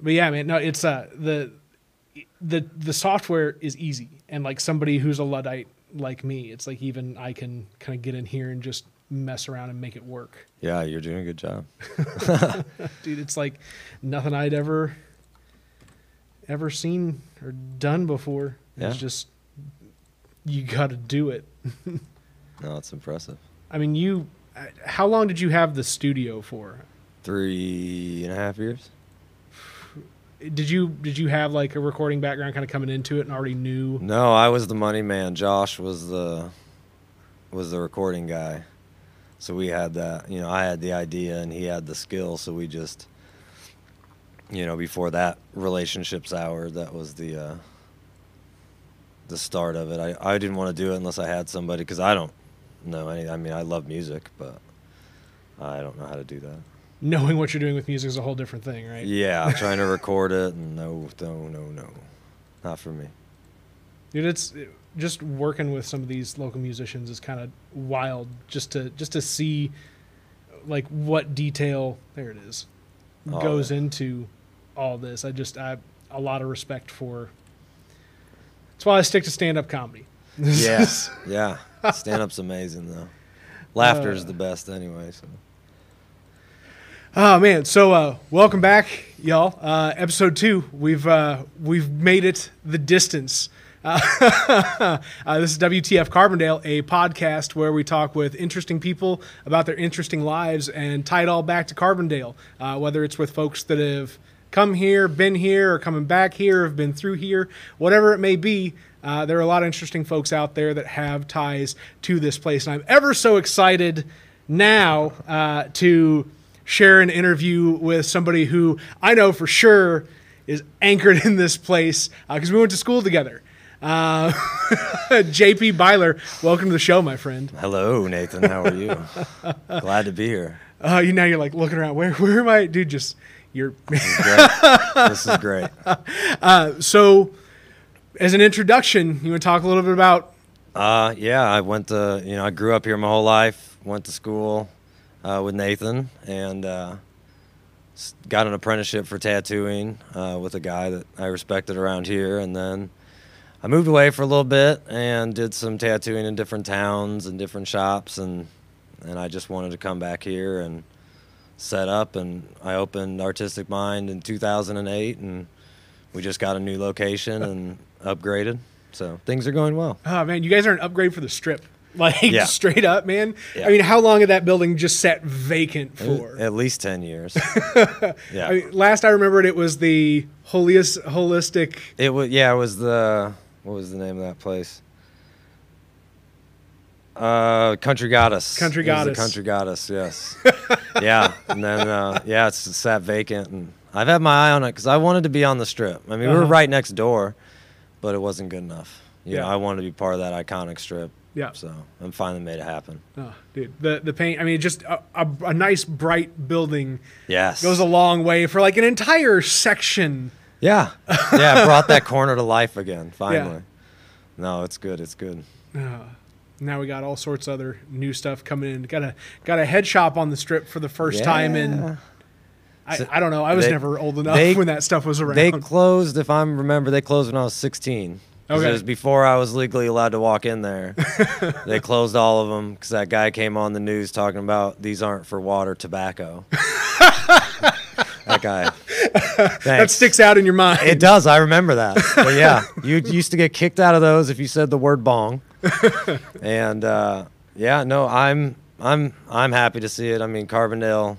But yeah, man, no, it's the software is easy, and like somebody who's a Luddite like me, it's like even I can kind of get in here and just mess around and make it work. Yeah, you're doing a good job. Dude, it's like nothing I'd ever seen or done before. Yeah. It's just, you got to do it. No, it's impressive. I mean, how long did you have the studio for? 3.5 years. Did you have like a recording background kind of coming into it and already knew? No, I was the money man. Josh was the recording guy. So we had that, you know, I had the idea and he had the skill. So we just, you know, before that relationships hour, that was the start of it. I didn't want to do it unless I had somebody, because I don't know any. I mean, I love music, but I don't know how to do that. Knowing what you're doing with music is a whole different thing, right? Yeah, trying to record it. And no. Not for me. Dude, it's just working with some of these local musicians is kind of wild just to see like what detail, there it is, goes into all this. I have a lot of respect for. That's why I stick to stand-up comedy. Yes. Yeah. Stand-up's amazing though. Laughter's the best anyway, so. Oh man, so welcome back, y'all. Episode 2, we've made it the distance. This is WTF Carbondale, a podcast where we talk with interesting people about their interesting lives and tie it all back to Carbondale, whether it's with folks that have come here, been here, or coming back here, have been through here, whatever it may be. There are a lot of interesting folks out there that have ties to this place, and I'm ever so excited now to share an interview with somebody who I know for sure is anchored in this place because we went to school together. JP Byler, welcome to the show, my friend. Hello, Nathan. How are you? Glad to be here. You now you're like looking around. Where am I? Dude, just you're. This is great. So, as an introduction, you want to talk a little bit about? Yeah, I went to, you know, I grew up here my whole life. Went to school with Nathan, and got an apprenticeship for tattooing with a guy that I respected around here. And then I moved away for a little bit and did some tattooing in different towns and different shops, and I just wanted to come back here and set up. And I opened Artistic Mind in 2008, and we just got a new location and upgraded. So things are going well. Oh, man, you guys are an upgrade for the strip. Like, yeah. Straight up, man. Yeah. I mean, how long had that building just sat vacant for? At least 10 years. Yeah. I mean, last I remembered, it was the holistic. It was, yeah, it was the, what was the name of that place? Country Goddess. Country Goddess. The Country Goddess, yes. Yeah. And then, yeah, it sat vacant. And I've had my eye on it because I wanted to be on the strip. I mean, we were right next door, but it wasn't good enough. You know, I wanted to be part of that iconic strip. Yeah. So I'm finally made it happen. Oh, dude, the paint. I mean, just a nice bright building. Yes. Goes a long way for like an entire section. Yeah. Yeah. Brought that corner to life again. Finally. Yeah. No, it's good. It's good. Now we got all sorts of other new stuff coming in. Got a head shop on the strip for the first time in. So I don't know. I was never old enough when that stuff was around. They closed, if I remember, they closed when I was 16. Okay. It was before I was legally allowed to walk in there. They closed all of them because that guy came on the news talking about these aren't for water, tobacco. That guy. Thanks. That sticks out in your mind. It does. I remember that. But yeah, you used to get kicked out of those if you said the word bong. And yeah, no, I'm happy to see it. I mean, Carbondale,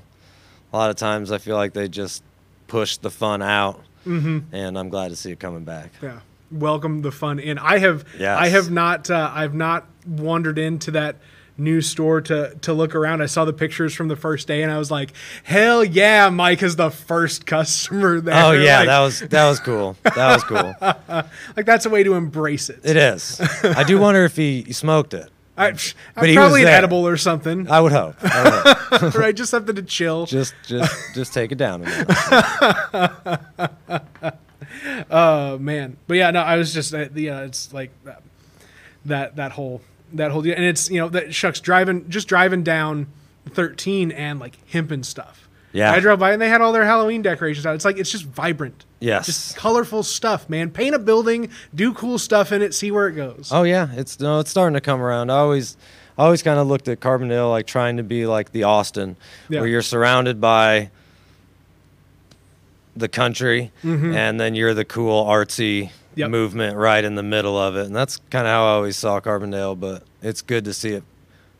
a lot of times I feel like they just push the fun out, and I'm glad to see it coming back. Yeah. Welcome the fun in. I've not wandered into that new store to look around. I saw the pictures from the first day and I was like, hell yeah, Mike is the first customer there. Oh yeah, like, that was cool. That was cool. Like, that's a way to embrace it. It is. I do wonder if he smoked it. But he probably was an edible or something. I would hope. Right, just something to chill. Just take it down a minute. Oh man, but yeah, no, I was just, yeah, it's like that whole deal, and it's, you know, that shucks, driving down 13 and like hemp and stuff, Yeah. I drove by and they had all their Halloween decorations out. It's like, it's just vibrant. Yes. Just colorful stuff, man. Paint a building, do cool stuff in it, see where it goes. Oh yeah. It's starting to come around. I always kind of looked at Carbondale like trying to be like the Austin, yeah, where you're surrounded by the country, mm-hmm, and then you're the cool artsy, yep, movement right in the middle of it. And that's kind of how I always saw Carbondale, but it's good to see it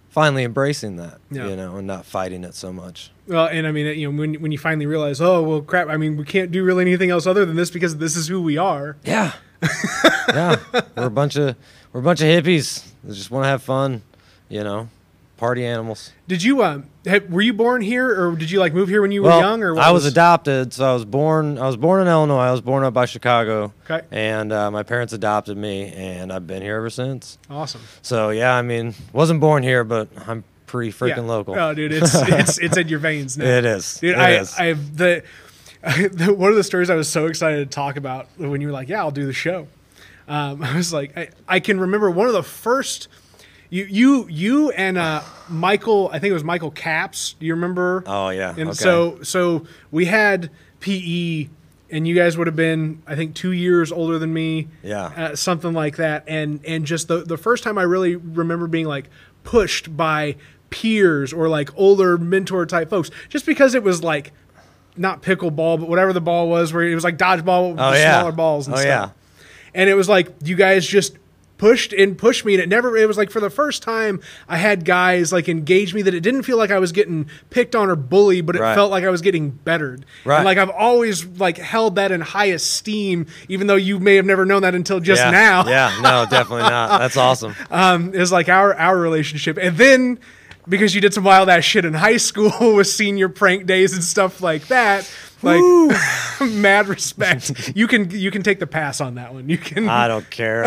finally embracing that, yeah, you know, and not fighting it so much. Well, and I mean, you know, when you finally realize, oh, well, crap, I mean, we can't do really anything else other than this because this is who we are. Yeah. Yeah. We're a bunch of hippies that just want to have fun, you know, party animals. Did you, were you born here or did you like move here when you were young? Or I was adopted. So I was born in Illinois. I was born up by Chicago. Okay. And my parents adopted me and I've been here ever since. Awesome. So yeah, I mean, wasn't born here, but I'm pretty freaking local. Oh dude, it's in your veins now. It is. Dude, one of the stories I was so excited to talk about when you were like, yeah, I'll do the show. I was like, I can remember one of the first, you and Michael, I think it was Michael Capps. Do you remember? Oh yeah. And okay, so we had PE and you guys would have been, I think, 2 years older than me. Yeah. Something like that. And just the first time I really remember being like pushed by peers or like older mentor type folks, just because it was like not pickleball, but whatever the ball was, where it was like dodgeball with smaller balls and stuff. Yeah. And it was like, you guys just pushed me. And it was like, for the first time I had guys like engage me that it didn't feel like I was getting picked on or bullied, but it felt like I was getting bettered. Right. And like, I've always like held that in high esteem, even though you may have never known that until just now. Yeah, no, definitely not. That's awesome. It was like our relationship. And then because you did some wild ass shit in high school with senior prank days and stuff like that, like mad respect. You can take the pass on that one. You can, I don't care.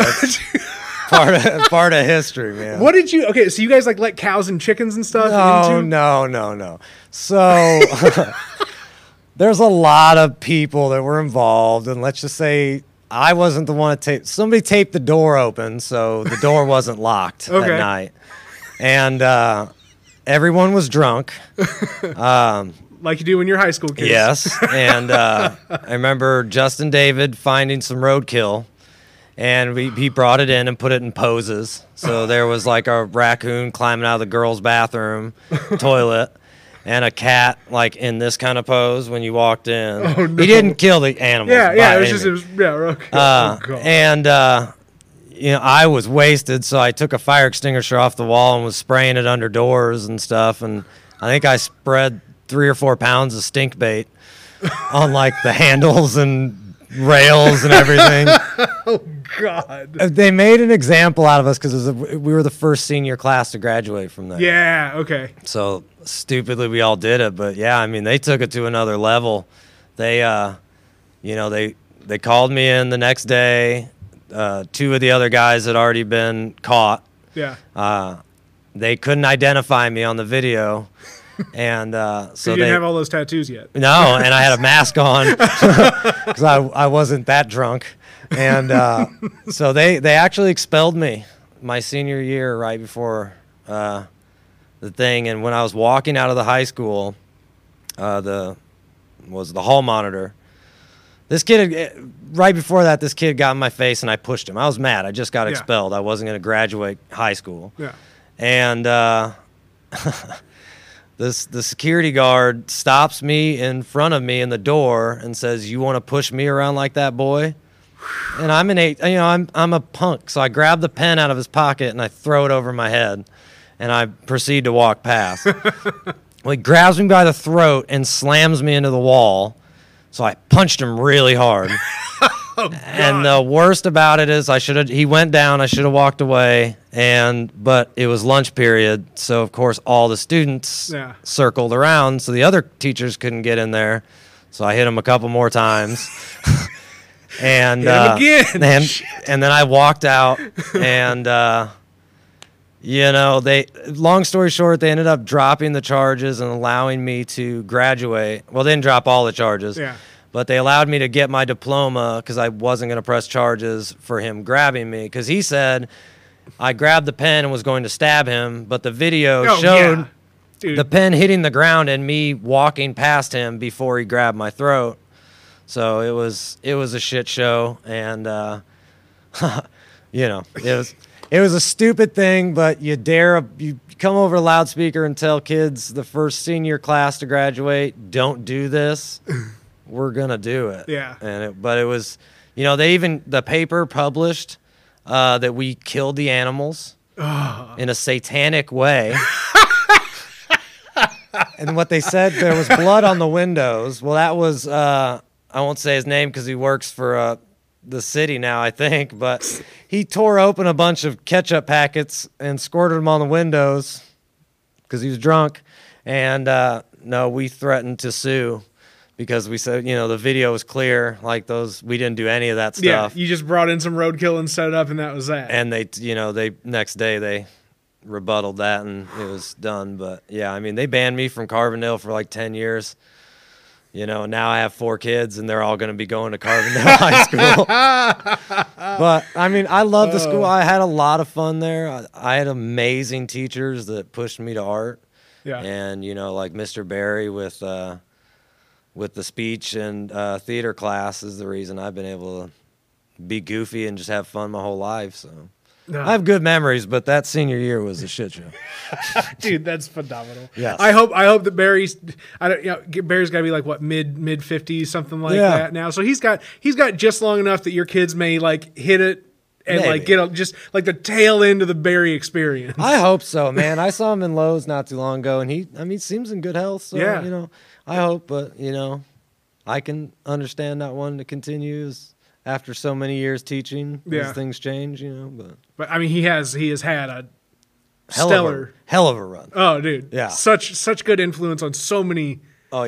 Part of history, man. What did you? Okay, so you guys like let cows and chickens and stuff? No. So there's a lot of people that were involved, and let's just say I wasn't the one to tape. Somebody taped the door open, so the door wasn't locked at night, and everyone was drunk, like you do when you're high school kids. Yes, and I remember Justin David finding some roadkill. And he brought it in and put it in poses. So there was like a raccoon climbing out of the girls' bathroom toilet and a cat like in this kind of pose when you walked in. Oh, no. He didn't kill the animal. Yeah, it was okay. You know, I was wasted, so I took a fire extinguisher off the wall and was spraying it under doors and stuff. And I think I spread 3 or 4 pounds of stink bait on like the handles and rails and everything. Oh God! They made an example out of us because we were the first senior class to graduate from that. Yeah. Okay. So stupidly, we all did it, but yeah, I mean, they took it to another level. They, you know, they called me in the next day. 2 of the other guys had already been caught. Yeah. They couldn't identify me on the video. And so you didn't have all those tattoos yet. No, and I had a mask on because I wasn't that drunk. And so they actually expelled me my senior year right before the thing. And when I was walking out of the high school, the hall monitor. This kid, right before that, this kid got in my face and I pushed him. I was mad. I just got expelled. I wasn't going to graduate high school. Yeah, and. The security guard stops me in front of me in the door and says, "You want to push me around like that, boy?" And I'm I'm a punk, so I grab the pen out of his pocket and I throw it over my head, and I proceed to walk past. Well, he grabs me by the throat and slams me into the wall, so I punched him really hard. Oh, and the worst about it is he went down, I should have walked away, but it was lunch period, so of course all the students circled around, so the other teachers couldn't get in there, so I hit him a couple more times. And and then I walked out. And you know, long story short, they ended up dropping the charges and allowing me to graduate. Well, they didn't drop all the charges, but they allowed me to get my diploma because I wasn't going to press charges for him grabbing me. Because he said I grabbed the pen and was going to stab him, but the video showed dude. The pen hitting the ground and me walking past him before he grabbed my throat. So it was a shit show, and you know, it was a stupid thing, but you come over a loudspeaker and tell kids the first senior class to graduate, don't do this. We're gonna do it. Yeah. And but it was, you know, the paper published that we killed the animals in a satanic way. And what they said, there was blood on the windows. Well, that was, I won't say his name because he works for the city now, I think, but he tore open a bunch of ketchup packets and squirted them on the windows because he was drunk. And no, we threatened to sue because we said, you know, the video was clear. Like we didn't do any of that stuff. Yeah, you just brought in some roadkill and set it up, and that was that. And they, you know, next day they rebutted that, and it was done. But yeah, I mean, they banned me from Carbondale for like 10 years. You know, now I have 4 kids, and they're all going to be going to Carbondale High School. But I mean, I love the school. I had a lot of fun there. I had amazing teachers that pushed me to art. Yeah. And, you know, like Mr. Barry with the speech and theater class is the reason I've been able to be goofy and just have fun my whole life. So I have good memories, but that senior year was a shit show. Dude, that's phenomenal. Yes. I hope that Barry's got to be like what, mid 50s, something like that now. So he's got just long enough that your kids may like hit it and maybe like get up just like the tail end of the Barry experience. I hope so, man. I saw him in Lowe's not too long ago, and he seems in good health, so you know, I hope, but you know, I can understand not wanting to continue after so many years teaching, as things change, you know. But I mean, he has had a stellar hell of a run. Oh, dude, yeah, such good influence on so many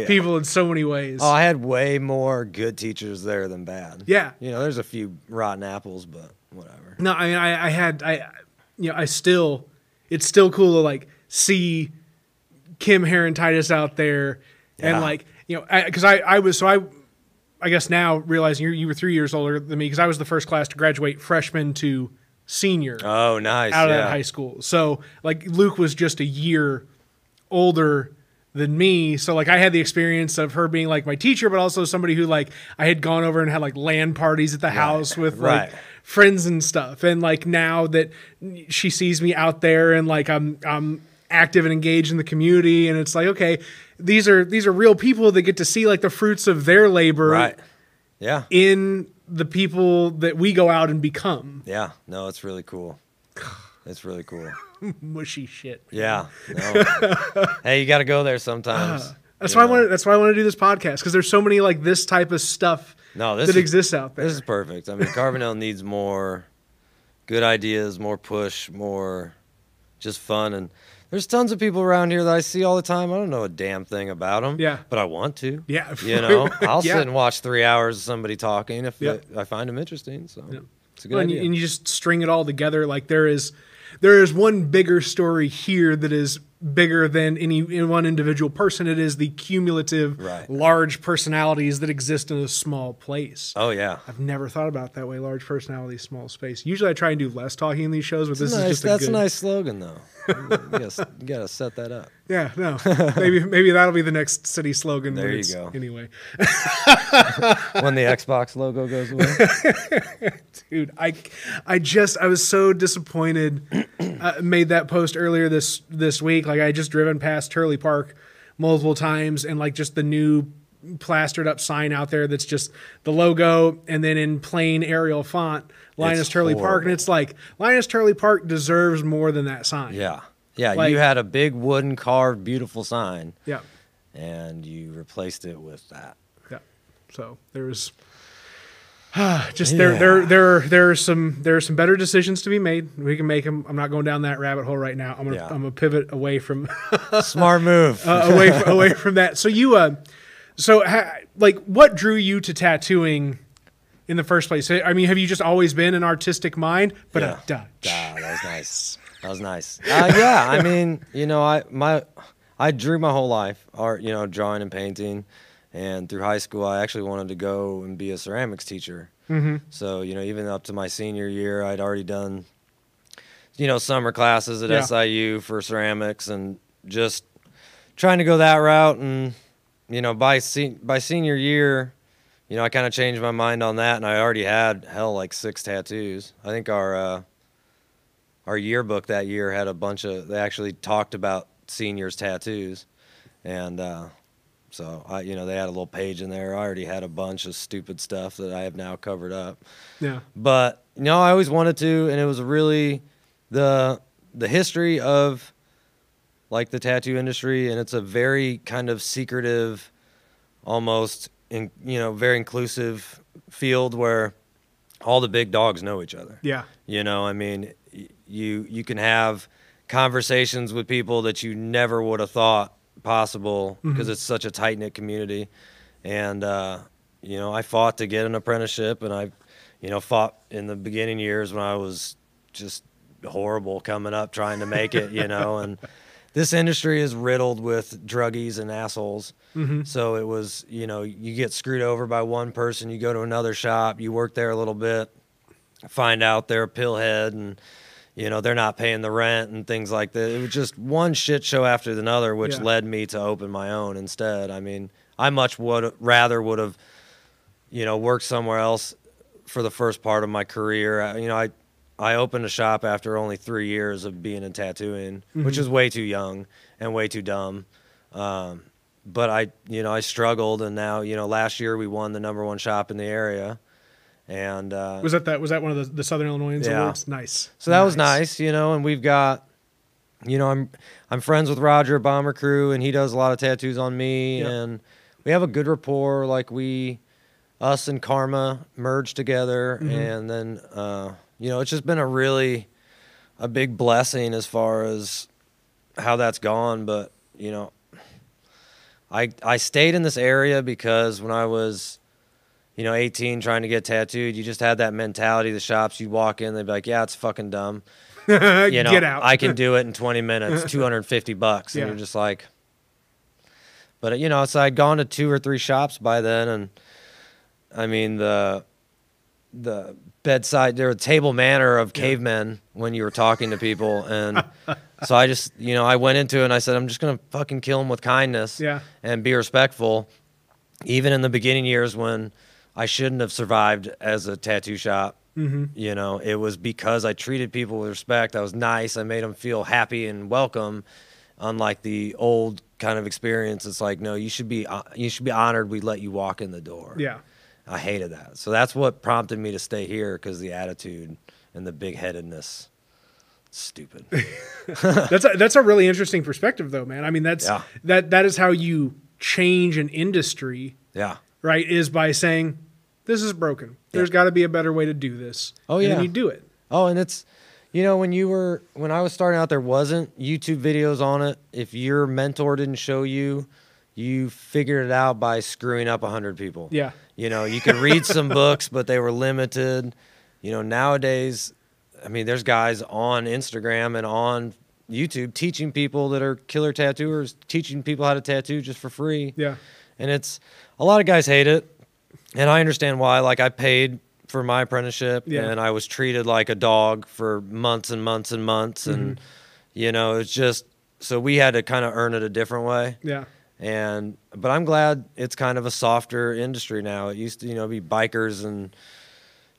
people in so many ways. Oh, I had way more good teachers there than bad. Yeah, you know, there's a few rotten apples, but whatever. No, I mean, it's still cool to like see Kim Herron Titus out there, and like, you know, because I guess now realizing you were 3 years older than me, because I was the first class to graduate freshman to senior. Oh, nice! Out of that high school, so like Luke was just a year older than me. So like I had the experience of her being like my teacher, but also somebody who like I had gone over and had like LAN parties at the house with like friends and stuff. And like now that she sees me out there and like I'm active and engaged in the community, and it's like, okay, these are real people that get to see like the fruits of their labor in the people that we go out and become. Yeah. No, it's really cool. It's really cool. Mushy shit. Yeah. No. Hey, you got to go there sometimes. That's why I want to do this podcast, because there's so many like this type of stuff that exists out there. This is perfect. I mean, Carbondale needs more good ideas, more push, more just fun. And there's tons of people around here that I see all the time. I don't know a damn thing about them. Yeah. But I want to. Yeah. You know, I'll sit and watch 3 hours of somebody talking if I find them interesting. So it's a good idea. And you just string it all together. Like there is one bigger story here that is bigger than any one individual person. It is the cumulative large personalities that exist in a small place. Oh yeah, I've never thought about it that way. Large personality, small space. Usually I try and do less talking in these shows, but that's a nice slogan though. You gotta set that up. Yeah, no, maybe that'll be the next city slogan. There you go. Anyway, when the Xbox logo goes away. Dude, I was so disappointed. I made that post earlier this week. Like I had just driven past Turley Park multiple times, and like just the new plastered up sign out there that's just the logo and then in plain Arial font, Linus Turley Park. And it's like, Linus Turley Park deserves more than that sign. Yeah. Yeah. Like, you had a big wooden carved, beautiful sign. Yeah. And you replaced it with that. Yeah. So there was there are some better decisions to be made. We can make them. I'm not going down that rabbit hole right now. I'm gonna pivot away from smart move away from that. So what drew you to tattooing in the first place? I mean, have you just always been an artistic mind? But a Dutch. That was nice. That was nice. Yeah, I mean, you know, I drew my whole life, art, you know, drawing and painting. And through high school, I actually wanted to go and be a ceramics teacher. Mm-hmm. So, you know, even up to my senior year, I'd already done, you know, summer classes at SIU for ceramics, and just trying to go that route. And, you know, by senior year, you know, I kind of changed my mind on that, and I already had, hell, like 6 tattoos. I think our yearbook that year had a bunch of, they actually talked about seniors' tattoos. And so, you know, they had a little page in there. I already had a bunch of stupid stuff that I have now covered up. Yeah. But, you know, I always wanted to, and it was really the history of, like, the tattoo industry, and it's a very kind of secretive, almost, in, you know, very inclusive field where all the big dogs know each other. Yeah. You know, I mean, you can have conversations with people that you never would have thought possible because it's such a tight-knit community. And, you know, I fought to get an apprenticeship, and I, you know, fought in the beginning years when I was just horrible coming up trying to make it, you know, and this industry is riddled with druggies and assholes. So it was, you know, you get screwed over by one person, you go to another shop, you work there a little bit, find out they're a pillhead, and, you know, they're not paying the rent and things like that. It was just one shit show after another, which led me to open my own instead. I mean, I much would have, you know, worked somewhere else for the first part of my career. You know, I opened a shop after only 3 years of being in tattooing, which is way too young and way too dumb. But you know, I struggled, and now, you know, last year we won the #1 shop in the area. And was that one of the Southern Illinoisans awards? Nice. So that was nice, you know. And we've got, you know, I'm friends with Roger Bomber Crew, and he does a lot of tattoos on me, and we have a good rapport. Like us and Karma merged together, and then. You know, it's just been a big blessing as far as how that's gone. But, you know, I stayed in this area because when I was, you know, 18 trying to get tattooed, you just had that mentality. The shops, you walk in, they'd be like, yeah, it's fucking dumb. You know, get out. I can do it in 20 minutes, 250 bucks. And you're just like, but, you know, so I'd gone to 2 or 3 shops by then. And I mean, the bedside, there was table manner of cavemen when you were talking to people. And so I just, you know, I went into it and I said, I'm just going to fucking kill them with kindness and be respectful. Even in the beginning years when I shouldn't have survived as a tattoo shop, you know, it was because I treated people with respect. I was nice. I made them feel happy and welcome. Unlike the old kind of experience, it's like, no, you should be honored. We let you walk in the door. Yeah. I hated that. So that's what prompted me to stay here, because the attitude and the big-headedness, stupid. That's a really interesting perspective, though, man. I mean, that is how you change an industry, right, is by saying, this is broken. There's got to be a better way to do this. Oh, yeah. And then you do it. Oh, and it's, you know, when I was starting out, there wasn't YouTube videos on it. If your mentor didn't show you, you figured it out by screwing up 100 people. Yeah. You know, you could read some books, but they were limited. You know, nowadays, I mean, there's guys on Instagram and on YouTube teaching people that are killer tattooers, teaching people how to tattoo just for free. Yeah. And it's, a lot of guys hate it, and I understand why. Like, I paid for my apprenticeship, and I was treated like a dog for months and months and months. And, you know, it's just, so we had to kind of earn it a different way. Yeah. But I'm glad it's kind of a softer industry now. It used to, you know, be bikers and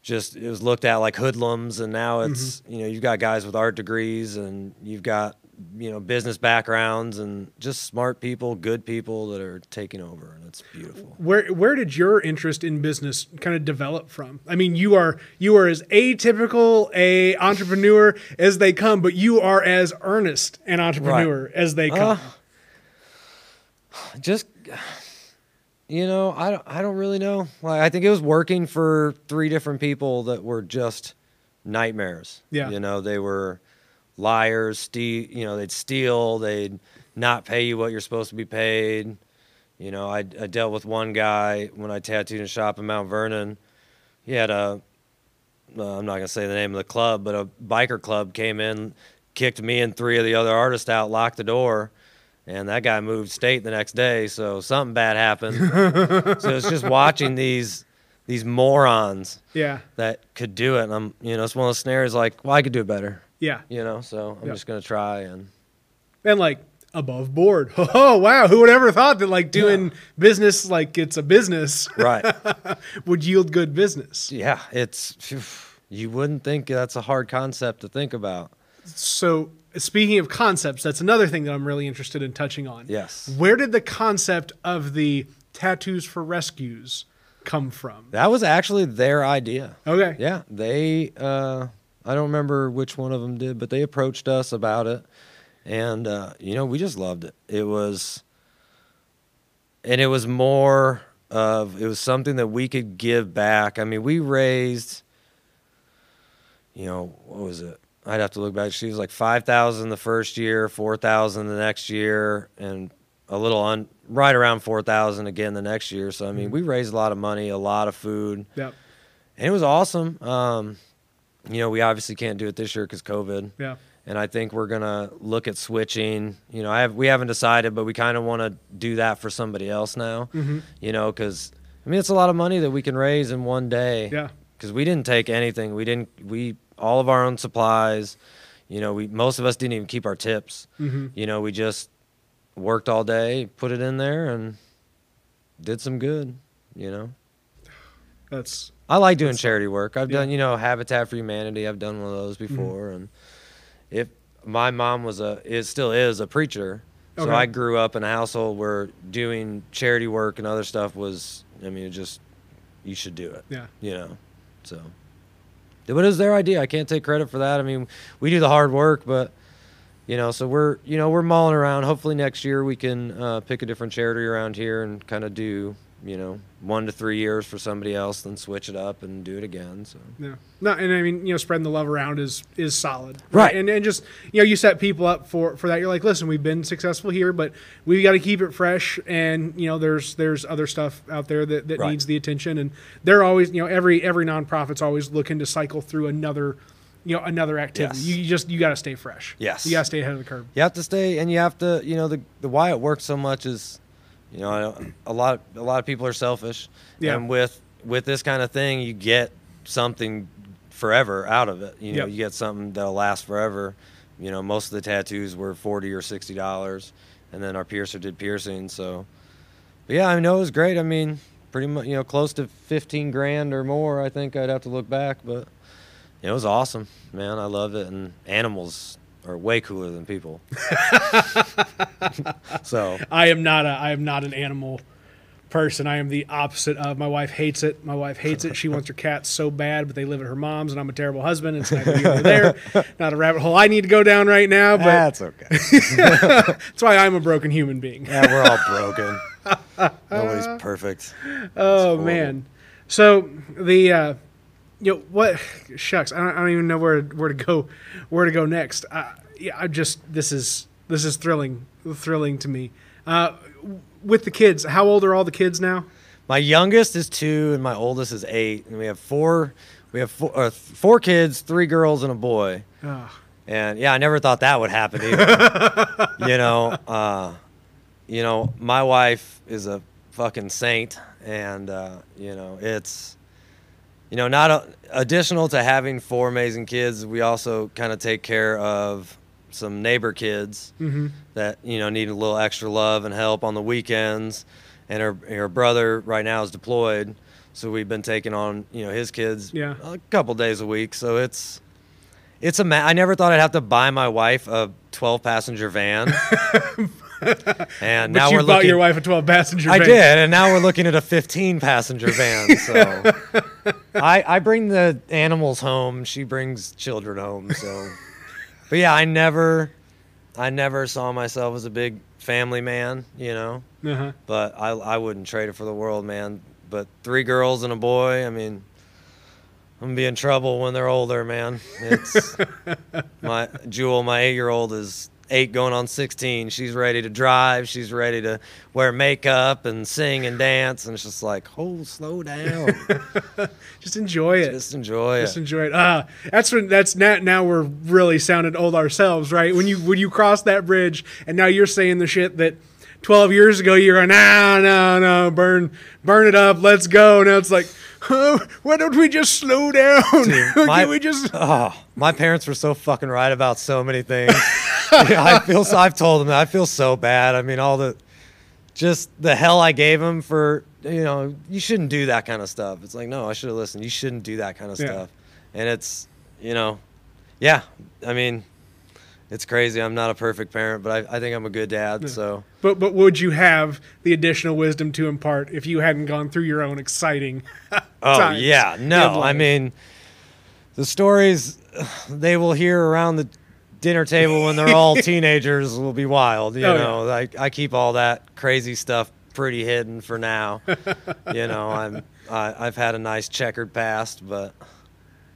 just, it was looked at like hoodlums, and now it's, you know, you've got guys with art degrees, and you've got, you know, business backgrounds, and just smart people, good people that are taking over, and it's beautiful. Where did your interest in business kind of develop from? I mean, you are as atypical a entrepreneur as they come, but you are as earnest an entrepreneur as they come. Just, you know, I don't really know. Like, I think it was working for 3 different people that were just nightmares. Yeah. You know, they were liars, you know, they'd steal, they'd not pay you what you're supposed to be paid. You know, I dealt with one guy when I tattooed in a shop in Mount Vernon. He had I'm not going to say the name of the club, but a biker club came in, kicked me and 3 of the other artists out, locked the door. And that guy moved state the next day, so something bad happened. So it's just watching these morons that could do it. And I'm, you know, it's one of those scenarios like, well, I could do it better. Yeah. You know, so I'm just going to try. And like above board. Oh, wow. Who would ever thought that like doing business like it's a business would yield good business? Yeah. You wouldn't think that's a hard concept to think about. So speaking of concepts, that's another thing that I'm really interested in touching on. Yes. Where did the concept of the tattoos for rescues come from? That was actually their idea. Okay. Yeah. They, I don't remember which one of them did, but they approached us about it. And, you know, we just loved it. It was more of, it was something that we could give back. I mean, we raised, you know, what was it? I'd have to look back. She was like 5,000 the first year, 4,000 the next year, and a little on right around 4,000 again the next year. So, I mean, we raised a lot of money, a lot of food. Yep. And it was awesome. You know, we obviously can't do it this year 'cause COVID. Yeah. And I think we're going to look at switching. You know, we haven't decided, but we kind of want to do that for somebody else now, you know, because, I mean, it's a lot of money that we can raise in one day. Yeah. Because we didn't take anything. We all of our own supplies. You know, most of us didn't even keep our tips. You know, we just worked all day, put it in there, and did some good, you know. I like doing charity work. I've done, you know, Habitat for Humanity. I've done one of those before, and if my mom still is a preacher, so I grew up in a household where doing charity work and other stuff was, I mean, it just, you should do it. Yeah. You know, so. But it was their idea. I can't take credit for that. I mean, we do the hard work, but, you know, so we're mulling around. Hopefully next year we can pick a different charity around here and kind of do, you know, 1 to 3 years for somebody else, then switch it up and do it again. So yeah, no, and I mean, you know, spreading the love around is solid, right? And just, you know, you set people up for that. You're like, listen, we've been successful here, but we've got to keep it fresh. And you know, there's other stuff out there that needs the attention. And they're always, you know, every nonprofit's always looking to cycle through another activity. Yes. You got to stay fresh. Yes, you got to stay ahead of the curve. You have to stay, and you have to, you know, the why it works so much is, you know, a lot of people are selfish, and with this kind of thing, you get something forever out of it. You know, you get something that'll last forever. You know, most of the tattoos were $40 or $60, and then our piercer did piercing. So, but yeah, I know it was great. I mean, pretty much, you know, close to 15 grand or more. I think I'd have to look back, but it was awesome, man. I love it, and animals are way cooler than people. So I am not an animal person. I am the opposite of. My wife hates it. She wants her cats so bad, but they live at her mom's, and I'm a terrible husband. It's not going to be over there. Not a rabbit hole I need to go down right now. But that's okay. That's why I'm a broken human being. Yeah, we're all broken. Nobody's perfect. Oh man. So the. You know what? Shucks, I don't even know where to go next. This is thrilling to me. With the kids, how old are all the kids now? My youngest is 2, and my oldest is 8, and we have four kids, 3 girls and a boy. Oh. And yeah, I never thought that would happen either. You know, my wife is a fucking saint, and you know, it's. You know, additional to having 4 amazing kids, we also kind of take care of some neighbor kids that, you know, need a little extra love and help on the weekends. And her brother right now is deployed, so we've been taking on, you know, his kids a couple days a week. So it's I never thought I'd have to buy my wife a 12-passenger van. And now you bought your wife a 12-passenger van. I did, and now we're looking at a 15-passenger van. So I bring the animals home, she brings children home. So, but yeah, I never saw myself as a big family man, you know. But I wouldn't trade it for the world, man. But 3 girls and a boy, I mean, I'm gonna be in trouble when they're older, man. It's my Jewel, my 8-year-old is 8 going on 16. She's ready to drive. She's ready to wear makeup and sing and dance. And it's just like, oh, slow down. Just enjoy it. Just enjoy it. Just enjoy it. Now we're really sounding old ourselves, right? When you cross that bridge and now you're saying the shit that 12 years ago, you were going, no, burn it up, let's go. Now it's like, oh, why don't we just slow down? Dude, my parents were so fucking right about so many things. Yeah, I've told them that. I feel so bad. I mean, just the hell I gave them for, you shouldn't do that kind of stuff. It's like, no, I should have listened. You shouldn't do that kind of stuff. And it's, yeah, I mean, it's crazy. I'm not a perfect parent, but I think I'm a good dad. Yeah. So, but would you have the additional wisdom to impart if you hadn't gone through your own exciting times? Yeah, no. I mean, the stories they will hear around the dinner table when they're all teenagers will be wild. You know, like I keep all that crazy stuff pretty hidden for now. I've had a nice checkered past, but.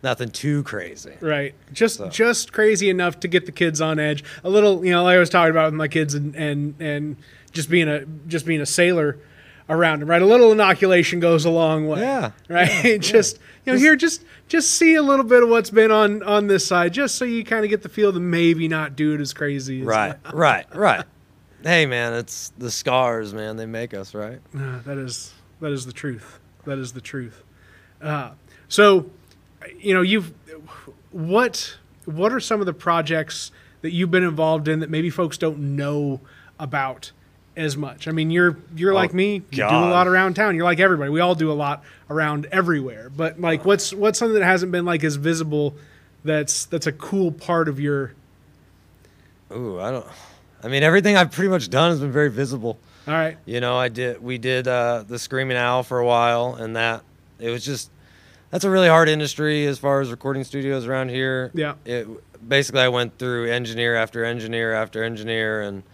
Nothing too crazy. Right. Just crazy enough to get the kids on edge. A little, like I was talking about with my kids and just being a sailor around them, right? A little inoculation goes a long way. Yeah. Right. Yeah, just see a little bit of what's been on this side, just so you kind of get the feel that maybe not do it as crazy. Right. Hey man, it's the scars, man. They make us, right? That is the truth. That is the truth. So what are some of the projects that you've been involved in that maybe folks don't know about as much? I mean, you're like me, you do a lot around town. You're like everybody. We all do a lot around everywhere. But like, what's something that hasn't been like as visible? That's a cool part of your. Ooh, I mean, everything I've pretty much done has been very visible. All right. We did the Screaming Owl for a while, and it was just. That's a really hard industry as far as recording studios around here. Yeah. Basically, I went through engineer after engineer after engineer, and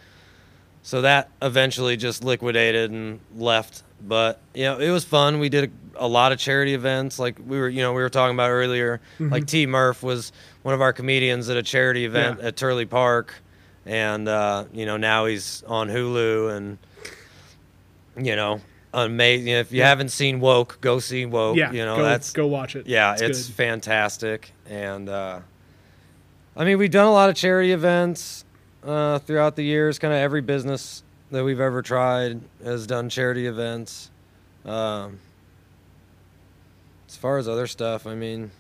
so that eventually just liquidated and left. But, it was fun. We did a lot of charity events. Like we were talking about earlier, mm-hmm. like T. Murph was one of our comedians at a charity event at Turley Park. And, now he's on Hulu and, amazing. If you haven't seen Woke, go see Woke. Yeah, go watch it. Yeah, it's fantastic. And I mean, we've done a lot of charity events throughout the years. Kind of every business that we've ever tried has done charity events. As far as other stuff, I mean,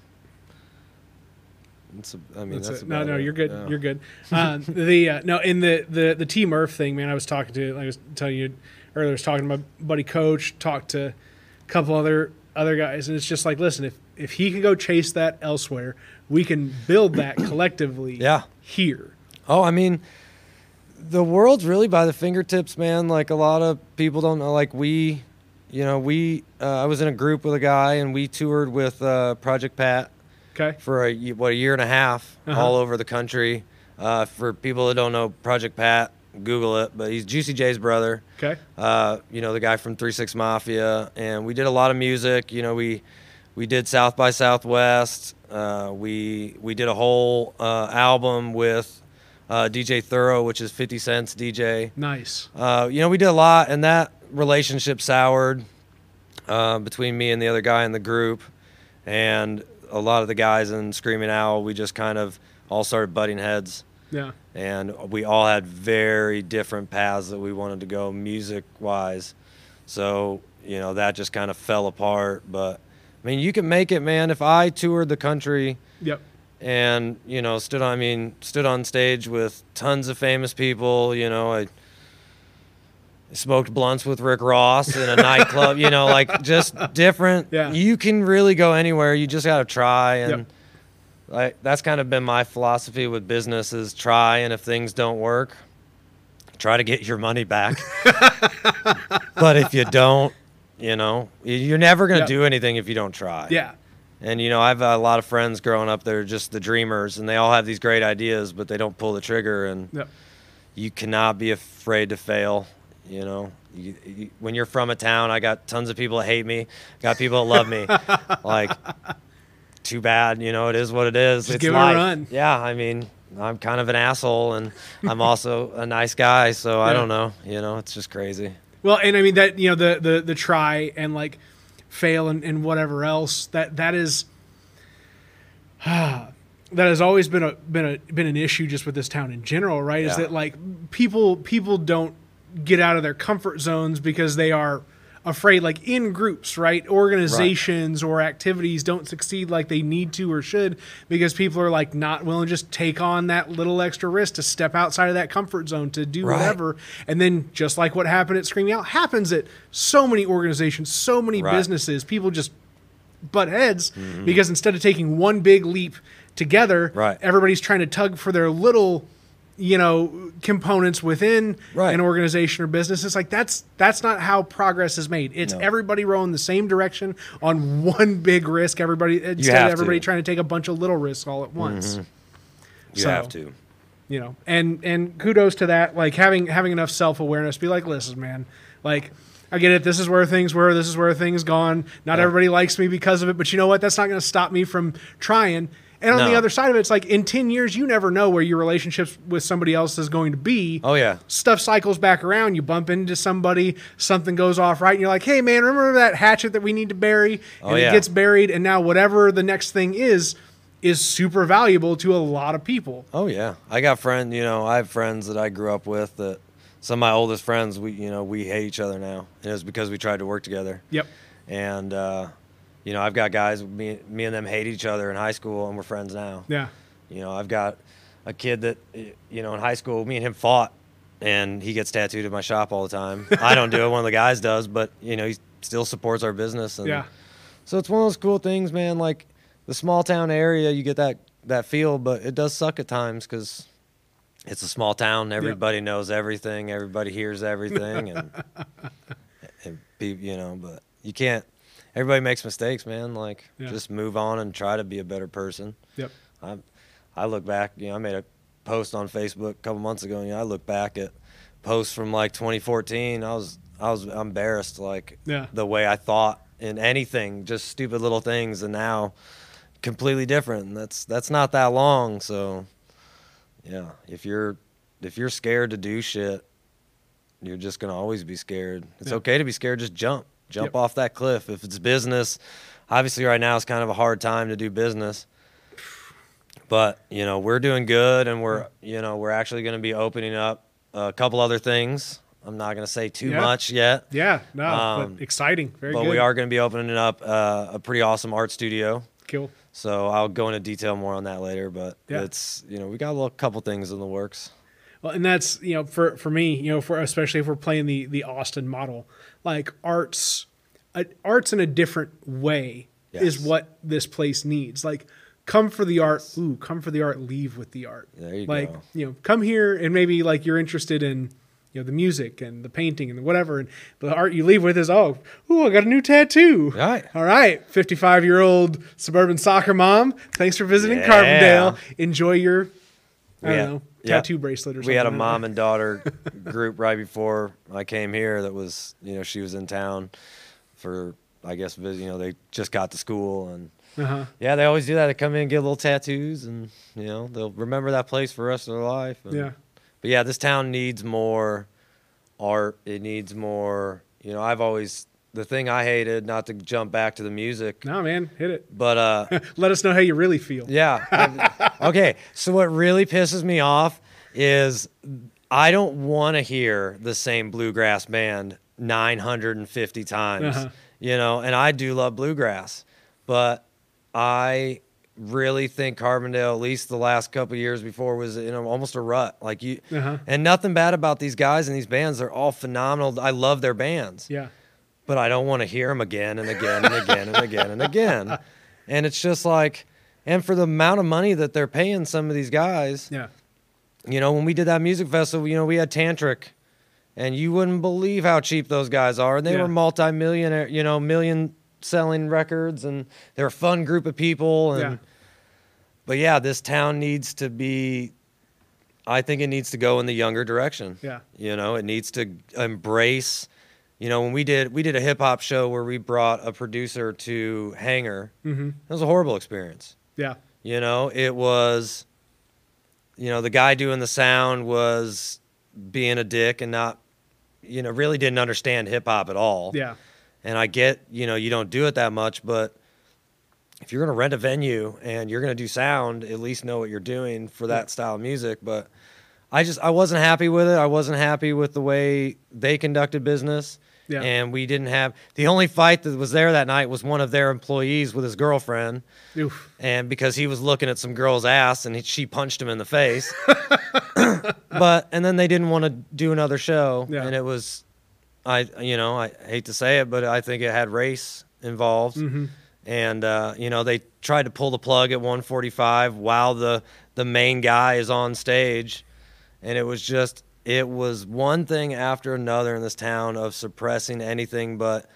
you're good. Yeah. You're good. The T. Murph thing, man. I was telling you. Earlier, I was talking to my buddy Coach, talked to a couple other guys, and it's just like, listen, if he can go chase that elsewhere, we can build that collectively here. Oh, I mean, the world's really by the fingertips, man. Like, a lot of people don't know. Like, I was in a group with a guy, and we toured with Project Pat for a year and a half all over the country. For people that don't know Project Pat, Google it, but he's Juicy J's brother. The guy from Three 6 Mafia, and we did a lot of music. We did South by Southwest. We did a whole album with DJ Thorough, which is 50 Cent's DJ. Nice. We did a lot, and that relationship soured between me and the other guy in the group, and a lot of the guys in Screaming Owl. We just kind of all started butting heads. Yeah. And we all had very different paths that we wanted to go music-wise. So, that just kind of fell apart. But, I mean, you can make it, man. If I toured the country and, stood on stage with tons of famous people, I smoked blunts with Rick Ross in a nightclub, just different. Yeah. You can really go anywhere. You just got to try and... Yep. Like, that's kind of been my philosophy with business is try, and if things don't work, try to get your money back. But if you don't, you're never going to do anything if you don't try. Yeah. And, I have a lot of friends growing up that are just the dreamers, and they all have these great ideas, but they don't pull the trigger, and you cannot be afraid to fail, When you're from a town, I got tons of people that hate me, got people that love me. Like... Too bad, it is what it is. Just give it a run. Yeah, I mean, I'm kind of an asshole, and I'm also a nice guy, so I don't know. It's just crazy. Well, and I mean that the try and like fail and whatever else that has always been an issue just with this town in general, right? Is that like people don't get out of their comfort zones because they are afraid, like in groups, right? Organizations or activities don't succeed like they need to or should because people are like not willing to just take on that little extra risk to step outside of that comfort zone to do whatever. And then just like what happened at Screaming Out happens at so many organizations, so many businesses, people just butt heads because instead of taking one big leap together, everybody's trying to tug for their little, you know, components within an organization or business. It's like, that's not how progress is made. It's everybody rowing the same direction on one big risk. Everybody, instead of everybody trying to take a bunch of little risks all at once. You have to, you know, and kudos to that. Like having enough self-awareness, be like, listen, man, like I get it. This is where things were, this is where things gone. Not everybody likes me because of it, but you know what? That's not going to stop me from trying. And on the other side of it, it's like in 10 years, you never know where your relationships with somebody else is going to be. Oh, yeah. Stuff cycles back around. You bump into somebody, something goes off right, and you're like, hey, man, remember that hatchet that we need to bury? And it gets buried, and now whatever the next thing is super valuable to a lot of people. Oh, yeah. I got friends, you know, I have friends that I grew up with that some of my oldest friends, we, you know, we hate each other now. And it was because we tried to work together. Yep. And, you know, I've got guys, me and them hate each other in high school, and we're friends now. Yeah. You know, I've got a kid that, you know, in high school, me and him fought, and he gets tattooed at my shop all the time. I don't do it. One of the guys does, but, you know, he still supports our business. And so it's one of those cool things, man. Like, the small-town area, you get that feel, but it does suck at times because it's a small town. Everybody knows everything. Everybody hears everything. And you know, but you can't. Everybody makes mistakes, man. Like, just move on and try to be a better person. Yep. I look back, you know, I made a post on Facebook a couple months ago, and you know, I look back at posts from like 2014. I was embarrassed, like the way I thought in anything, just stupid little things, and now completely different. And that's not that long, so yeah. If you're scared to do shit, you're just gonna always be scared. It's okay to be scared. Just jump. Jump off that cliff. If it's business, obviously right now it's kind of a hard time to do business. But, you know, we're doing good, and we're, you know, we're actually going to be opening up a couple other things. I'm not going to say too much yet. Yeah, no, but exciting. Very good. But we are going to be opening up a pretty awesome art studio. Cool. So I'll go into detail more on that later, but it's, you know, we got a couple things in the works. Well, and that's, you know, for me, you know, especially if we're playing the Austin model, like arts in a different way is what this place needs. Like, come for the art. Ooh, come for the art. Leave with the art. There you go. Like, you know, come here and maybe like you're interested in, you know, the music and the painting and the whatever. And the art you leave with is, oh, ooh, I got a new tattoo. Right. All right. 55-year-old suburban soccer mom. Thanks for visiting Carbondale. Enjoy your, I don't know. Tattoo bracelet or something. We had a mom and daughter group right before I came here that was, you know, she was in town for, I guess, you know, they just got to school. And, yeah, they always do that. They come in and get little tattoos, and, you know, they'll remember that place for the rest of their life. And, but, yeah, this town needs more art. It needs more, you know, I've always, the thing I hated, not to jump back to the music. No, man, hit it. But let us know how you really feel. Yeah. Okay, so what really pisses me off is I don't want to hear the same bluegrass band 950 times, you know, and I do love bluegrass, but I really think Carbondale, at least the last couple of years before, was in almost a rut. Like you, and nothing bad about these guys and these bands. They're all phenomenal. I love their bands. Yeah. But I don't want to hear them again and again and again and again and again. And it's just like, and for the amount of money that they're paying some of these guys, you know, when we did that music festival, you know, we had Tantric, and you wouldn't believe how cheap those guys are. And they were multi-millionaire, you know, million selling records, and they're a fun group of people. And, but yeah, this town needs to be, I think it needs to go in the younger direction. Yeah. You know, it needs to embrace, you know, when we did a hip hop show where we brought a producer to Hangar. It was a horrible experience. Yeah. You know, it was, you know, the guy doing the sound was being a dick and not, you know, really didn't understand hip hop at all. Yeah. And I get, you know, you don't do it that much, but if you're going to rent a venue and you're going to do sound, at least know what you're doing for that style of music. But I wasn't happy with it. I wasn't happy with the way they conducted business. Yeah. And we didn't have – the only fight that was there that night was one of their employees with his girlfriend. Oof. And because he was looking at some girl's ass, and she punched him in the face. And then they didn't want to do another show. Yeah. And it was – I hate to say it, but I think it had race involved. Mm-hmm. And, you know, they tried to pull the plug at 145 while the main guy is on stage. And it was just – it was one thing after another in this town of suppressing anything but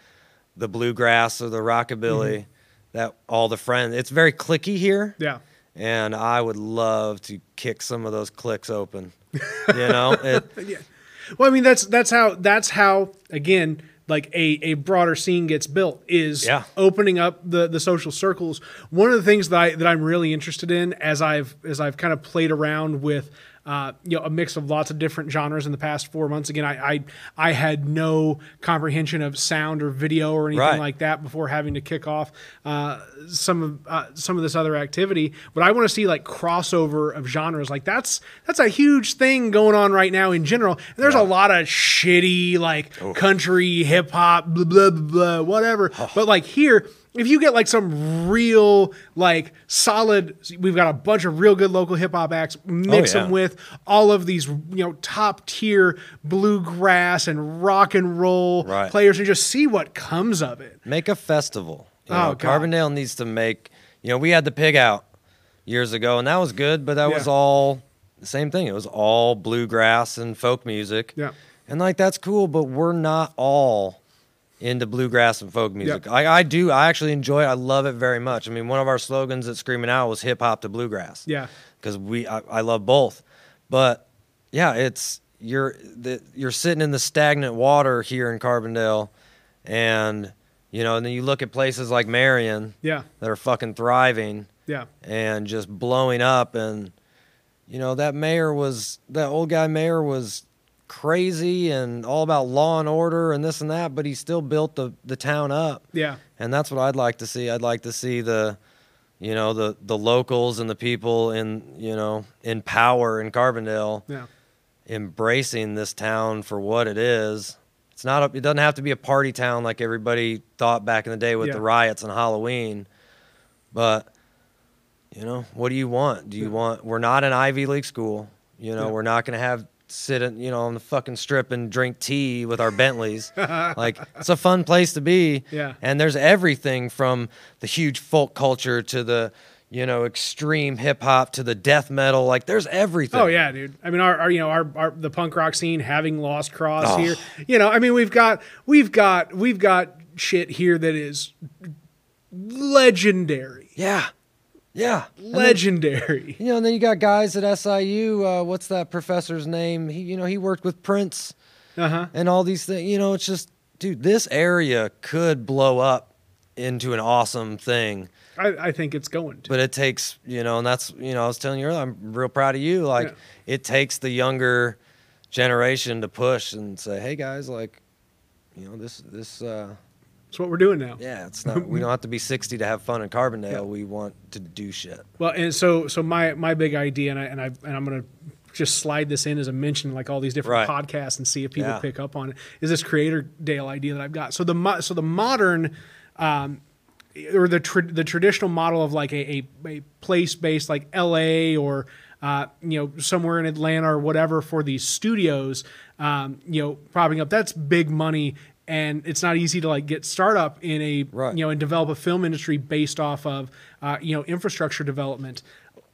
the bluegrass or the rockabilly. Mm-hmm. That all the friends. It's very clicky here. Yeah. And I would love to kick some of those cliques open. You know? Yeah. Well, I mean, that's how again, like a broader scene gets built is opening up the social circles. One of the things that I'm really interested in as I've kind of played around with a mix of lots of different genres in the past 4 months. Again, I had no comprehension of sound or video or anything like that before having to kick off some of this other activity. But I want to see like crossover of genres. Like that's a huge thing going on right now in general. And there's a lot of shitty like country, hip hop, blah blah blah, whatever. Oh. But like here. If you get like some real, like solid, we've got a bunch of real good local hip hop acts, mix them with all of these, top tier bluegrass and rock and roll players and just see what comes of it. Make a festival. Carbondale needs to make, we had the Pig Out years ago and that was good, but that was all the same thing. It was all bluegrass and folk music. Yeah. And like, that's cool, but we're not all into bluegrass and folk music. Yep. I do. I actually enjoy it. I love it very much. I mean, one of our slogans at Screaming Owl was hip hop to bluegrass. Yeah. Because I love both. But yeah, you're sitting in the stagnant water here in Carbondale, and and then you look at places like Marion. Yeah. That are fucking thriving. Yeah. And just blowing up, and that old guy mayor was crazy and all about law and order and this and that, but he still built the town up. Yeah. And that's what I'd like to see. I'd like to see the locals and the people in power in Carbondale embracing this town for what it is. It's not it doesn't have to be a party town like everybody thought back in the day with the riots and Halloween. But what do you want? We're not an Ivy League school. We're not going to have sitting, on the fucking strip and drink tea with our Bentleys. Like, it's a fun place to be. Yeah. And there's everything from the huge folk culture to the, extreme hip hop to the death metal. Like, there's everything. Oh yeah, dude. I mean, the punk rock scene having Lost Cross here. I mean, we've got shit here that is legendary. Yeah. Yeah. Legendary. Then, and then you got guys at SIU. What's that professor's name? He, he worked with Prince and all these things. It's just, dude, this area could blow up into an awesome thing. I think it's going to. But it takes, and that's, I was telling you earlier, I'm real proud of you. Like, it takes the younger generation to push and say, hey, guys, like, it's what we're doing now. Yeah, it's not. We don't have to be 60 to have fun in Carbondale. Yeah. We want to do shit. Well, and so my big idea, and I'm gonna just slide this in as a mention, like all these different podcasts, and see if people pick up on it. Is this Creator Dale idea that I've got? So the modern, or the traditional model of like a place based like L.A. or somewhere in Atlanta or whatever for these studios, propping up. That's big money. And it's not easy to like get startup in a and develop a film industry based off of infrastructure development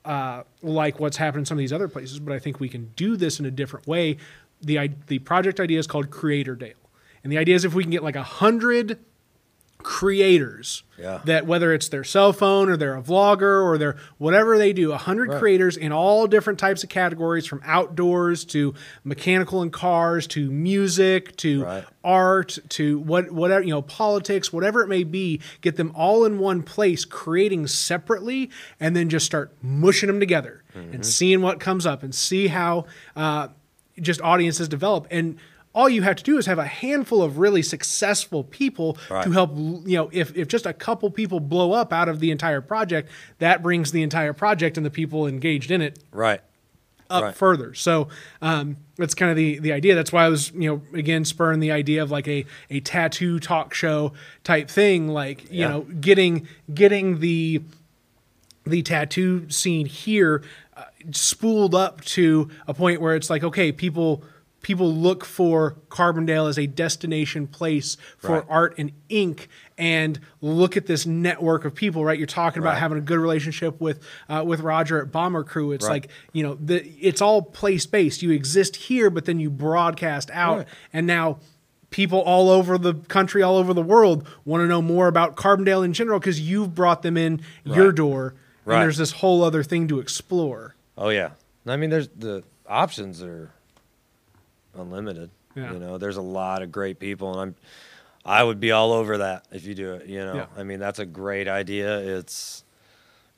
like what's happened in some of these other places. But I think we can do this in a different way. The project idea is called Creator Dale, and the idea is if we can get like 100 creators that, whether it's their cell phone or they're a vlogger or they're whatever they do, 100 creators in all different types of categories, from outdoors to mechanical and cars to music to art to whatever, politics, whatever it may be, get them all in one place creating separately and then just start mushing them together and seeing what comes up and see how just audiences develop. And all you have to do is have a handful of really successful people to help, if just a couple people blow up out of the entire project, that brings the entire project and the people engaged in it up right. further. So that's kind of the idea. That's why I was, again, spurring the idea of like a tattoo talk show type thing, like, you know, getting the tattoo scene here spooled up to a point where it's like, okay, people look for Carbondale as a destination place for right. art and ink, and look at this network of people, right? You're talking right. about having a good relationship with Roger at Bomber Crew. It's right. like, it's all place-based. You exist here, but then you broadcast out. Right. And now people all over the country, all over the world want to know more about Carbondale in general because you've brought them in right. your door, right. and there's this whole other thing to explore. Oh, yeah. I mean, there's the options are... unlimited. Yeah. There's a lot of great people, and I would be all over that if you do it. Yeah. I mean, that's a great idea. It's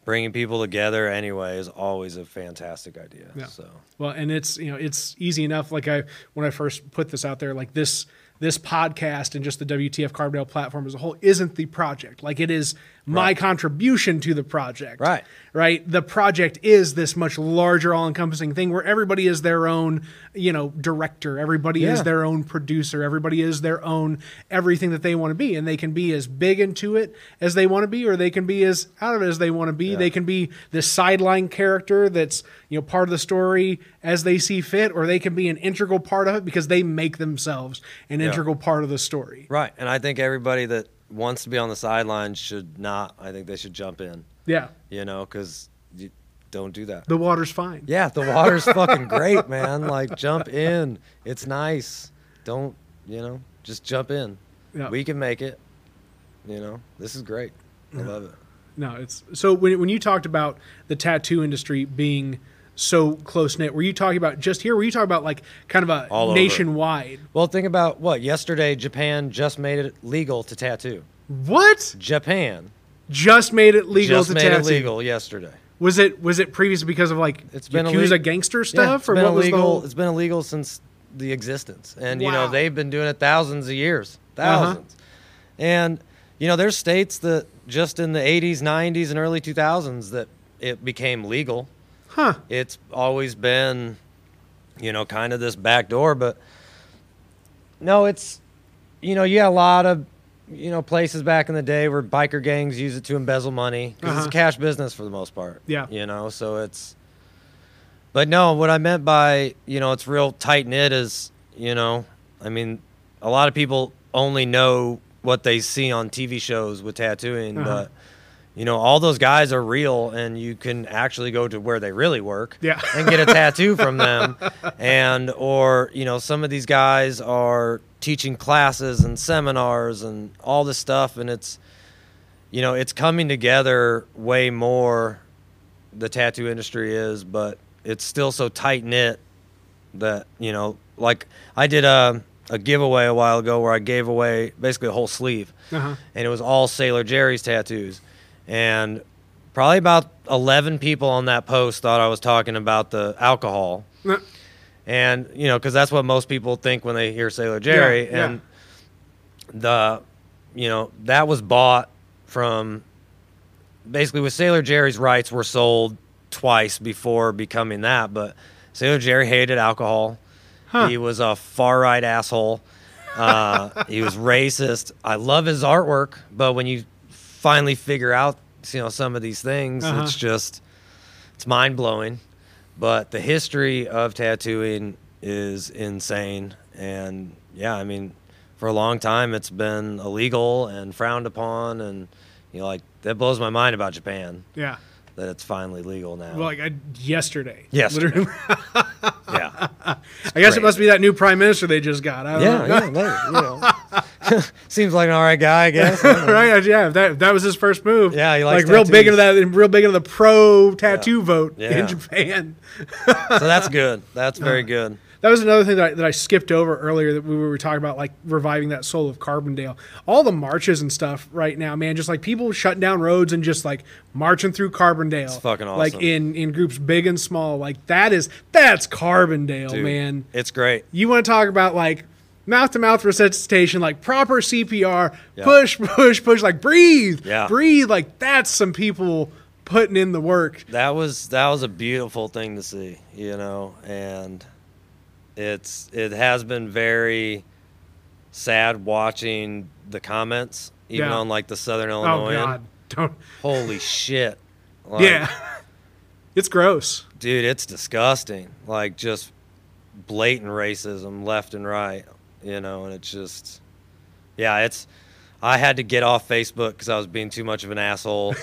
bringing people together anyway is always a fantastic idea. Yeah. So well, and it's it's easy enough. Like when I first put this out there, like this podcast and just the WTF Carbondale platform as a whole isn't the project. Like it is my right. contribution to the project. Right. Right. The project is this much larger, all encompassing thing where everybody is their own, director. Everybody yeah. is their own producer. Everybody is their own everything that they want to be. And they can be as big into it as they want to be, or they can be as out of it as they want to be. Yeah. They can be this sideline character that's, part of the story as they see fit, or they can be an integral part of it because they make themselves an integral part of the story. Right. And I think everybody that wants to be on the sidelines should not. I think they should jump in. Yeah. Because you don't do that. The water's fine. Yeah, the water's fucking great, man. Like, jump in. It's nice. Don't, just jump in. Yeah. We can make it. This is great. I love it. No, it's so when you talked about the tattoo industry being so close knit, were you talking about just here? Were you talking about like kind of a all nationwide? Over. Well, think about what yesterday Japan just made it legal to tattoo. What? Japan just made it legal to tattoo. Just made it legal yesterday. Was it previous because of like it's been Yakuza gangster stuff, or what was the whole? It's been illegal since the existence, and wow. They've been doing it thousands of years, thousands, and there's states that just in the 80s, 90s, and early 2000s that it became legal. Huh. It's always been, kind of this back door, but no, it's, you had a lot of, places back in the day where biker gangs use it to embezzle money because it's a cash business for the most part. Yeah. So it's, but no, what I meant by, it's real tight knit is, I mean, a lot of people only know what they see on TV shows with tattooing, but all those guys are real, and you can actually go to where they really work and get a tattoo from them. And, or, some of these guys are teaching classes and seminars and all this stuff. And it's, it's coming together way more, the tattoo industry is, but it's still so tight knit that, like I did a giveaway a while ago where I gave away basically a whole sleeve and it was all Sailor Jerry's tattoos. And probably about 11 people on that post thought I was talking about the alcohol. And, because that's what most people think when they hear Sailor Jerry. Yeah, and that was bought from basically with Sailor Jerry's rights were sold twice before becoming that. But Sailor Jerry hated alcohol. He was a far right asshole. He was racist. I love his artwork, but when you finally figure out some of these things it's just mind-blowing, but the history of tattooing is insane. And I mean, for a long time it's been illegal and frowned upon, and like that blows my mind about Japan that it's finally legal now. Well, like yesterday. I guess it must be that new prime minister they just got. I don't know. Seems like an all right guy, I guess. Right? Yeah. That was his first move. Yeah, he likes like tattoos. real big into the pro tattoo vote in Japan. So that's good. That's very good. That was another thing that I skipped over earlier that we were talking about, like reviving that soul of Carbondale. All the marches and stuff right now, man, just like people shutting down roads and just like marching through Carbondale. It's fucking awesome. Like in groups big and small. Like that's Carbondale, dude, man. It's great. You want to talk about like mouth-to-mouth resuscitation, like proper CPR, push, push, push, like breathe, breathe. Like that's some people putting in the work. That was a beautiful thing to see, you know, and it has been very sad watching the comments, even on like the Southern Illinois. Oh God, don't. Holy shit. Like, yeah. It's gross. Dude, it's disgusting. Like, just blatant racism left and right, you know, and it's just, yeah, it's, I had to get off Facebook because I was being too much of an asshole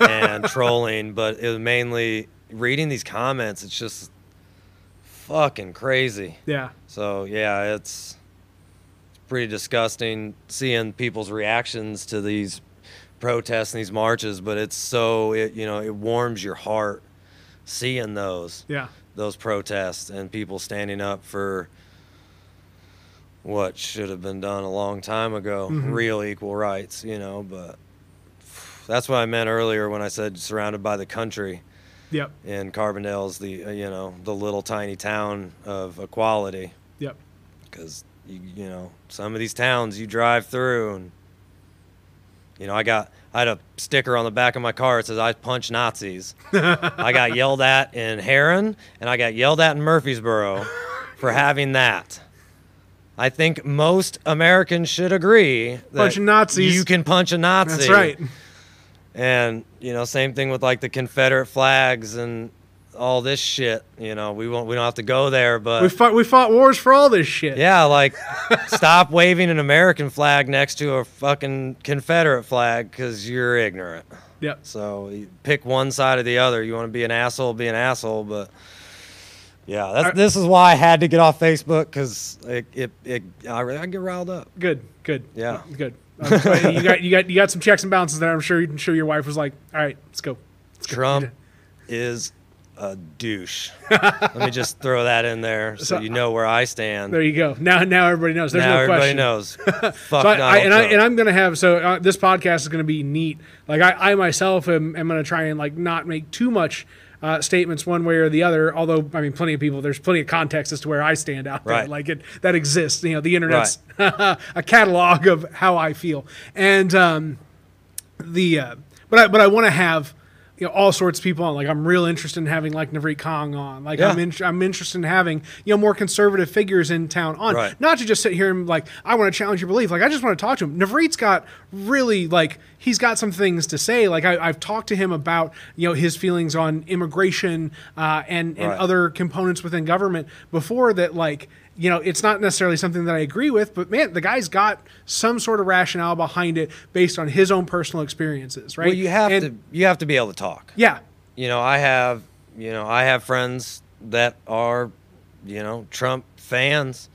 and trolling, but it was mainly reading these comments. It's just fucking crazy. Yeah. So, yeah, it's pretty disgusting seeing people's reactions to these protests and these marches, but it's so, you know, it warms your heart. Seeing those protests and people standing up for what should have been done a long time ago, real equal rights, you know. But that's what I meant earlier when I said surrounded by the country. Yep. And Carbondale's the, you know, the little tiny town of equality. Yep. Because, you know, some of these towns you drive through and, you know, I had a sticker on the back of my car that says, I punch Nazis. I got yelled at in Herron, and I got yelled at in Murfreesboro for having that. I think most Americans should agree that punch Nazis. You can punch a Nazi. That's right. And, you know, same thing with, like, the Confederate flags and all this shit. You know, we don't have to go there, but we fought wars for all this shit. Yeah, like stop waving an American flag next to a fucking Confederate flag because you're ignorant. Yep. So you pick one side or the other. You want to be an asshole, but yeah, this is why I had to get off Facebook because I get riled up. Good. Yeah, good. You got some checks and balances there. I'm sure your wife was like, all right, let's go. Trump is a douche. Let me just throw that in there so you know where I stand. There you go. Now everybody knows. There's no question. Now everybody knows. Fuck so I'm going to have, this podcast is going to be neat. Like I myself am going to try and like not make too much statements one way or the other, although, I mean, plenty of people, there's plenty of context as to where I stand out there. Right. Like that exists. You know, the internet's a catalog of how I feel. And but I want to have, you know, all sorts of people on. Like, I'm real interested in having like Navrit Kang on. Like, yeah. I'm interested in having, you know, more conservative figures in town on. Right. Not to just sit here and like, I want to challenge your belief. Like, I just want to talk to him. Navrit's got really like, he's got some things to say. Like, I've talked to him about, you know, his feelings on immigration and right. other components within government before that, like, you know, it's not necessarily something that I agree with, but man, the guy's got some sort of rationale behind it based on his own personal experiences, right? Well, you have to be able to talk. Yeah. You know, I have friends that are, you know, Trump fans.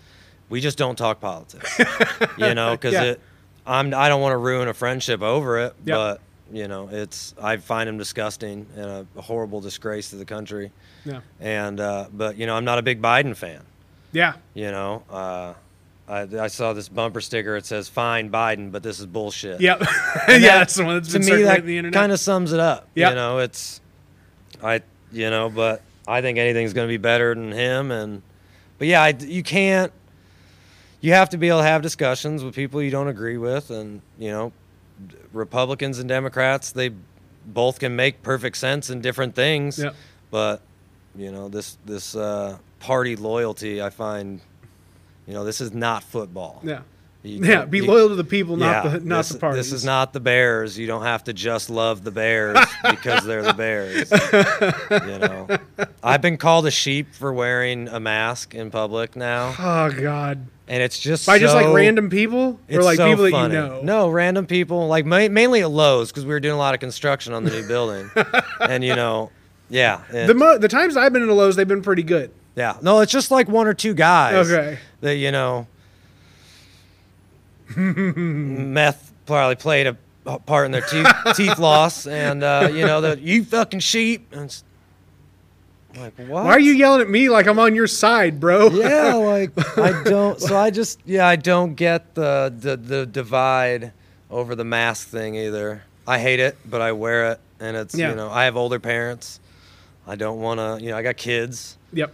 We just don't talk politics, you know, because I don't want to ruin a friendship over it, but you know, I find him disgusting and a horrible disgrace to the country. Yeah. And but you know, I'm not a big Biden fan. Yeah. You know, I saw this bumper sticker. It says, fine Biden, but this is bullshit. Yep. That's the one that's been circulating the internet. To me, that kind of sums it up. Yep. You know, but I think anything's going to be better than him. But yeah, you have to be able to have discussions with people you don't agree with. And, you know, Republicans and Democrats, they both can make perfect sense in different things. Yep. But, you know, this party loyalty, I find, you know, this is not football. Yeah. Be loyal to the people, not the parties. This is not the Bears. You don't have to just love the Bears because they're the Bears. You know, I've been called a sheep for wearing a mask in public now. Oh God. And it's just just like random people or like people that you know. No, random people, like mainly at Lowe's, because we were doing a lot of construction on the new building, and you know, yeah. The times I've been in a Lowe's, they've been pretty good. Yeah. No, it's just like one or two guys that, you know, meth probably played a part in their teeth loss. And, you know, you fucking sheep. And it's like, what? Why are you yelling at me like I'm on your side, bro? Yeah, like, I don't get the divide over the mask thing either. I hate it, but I wear it. And it's, you know, I have older parents. I don't want to, you know, I got kids. Yep.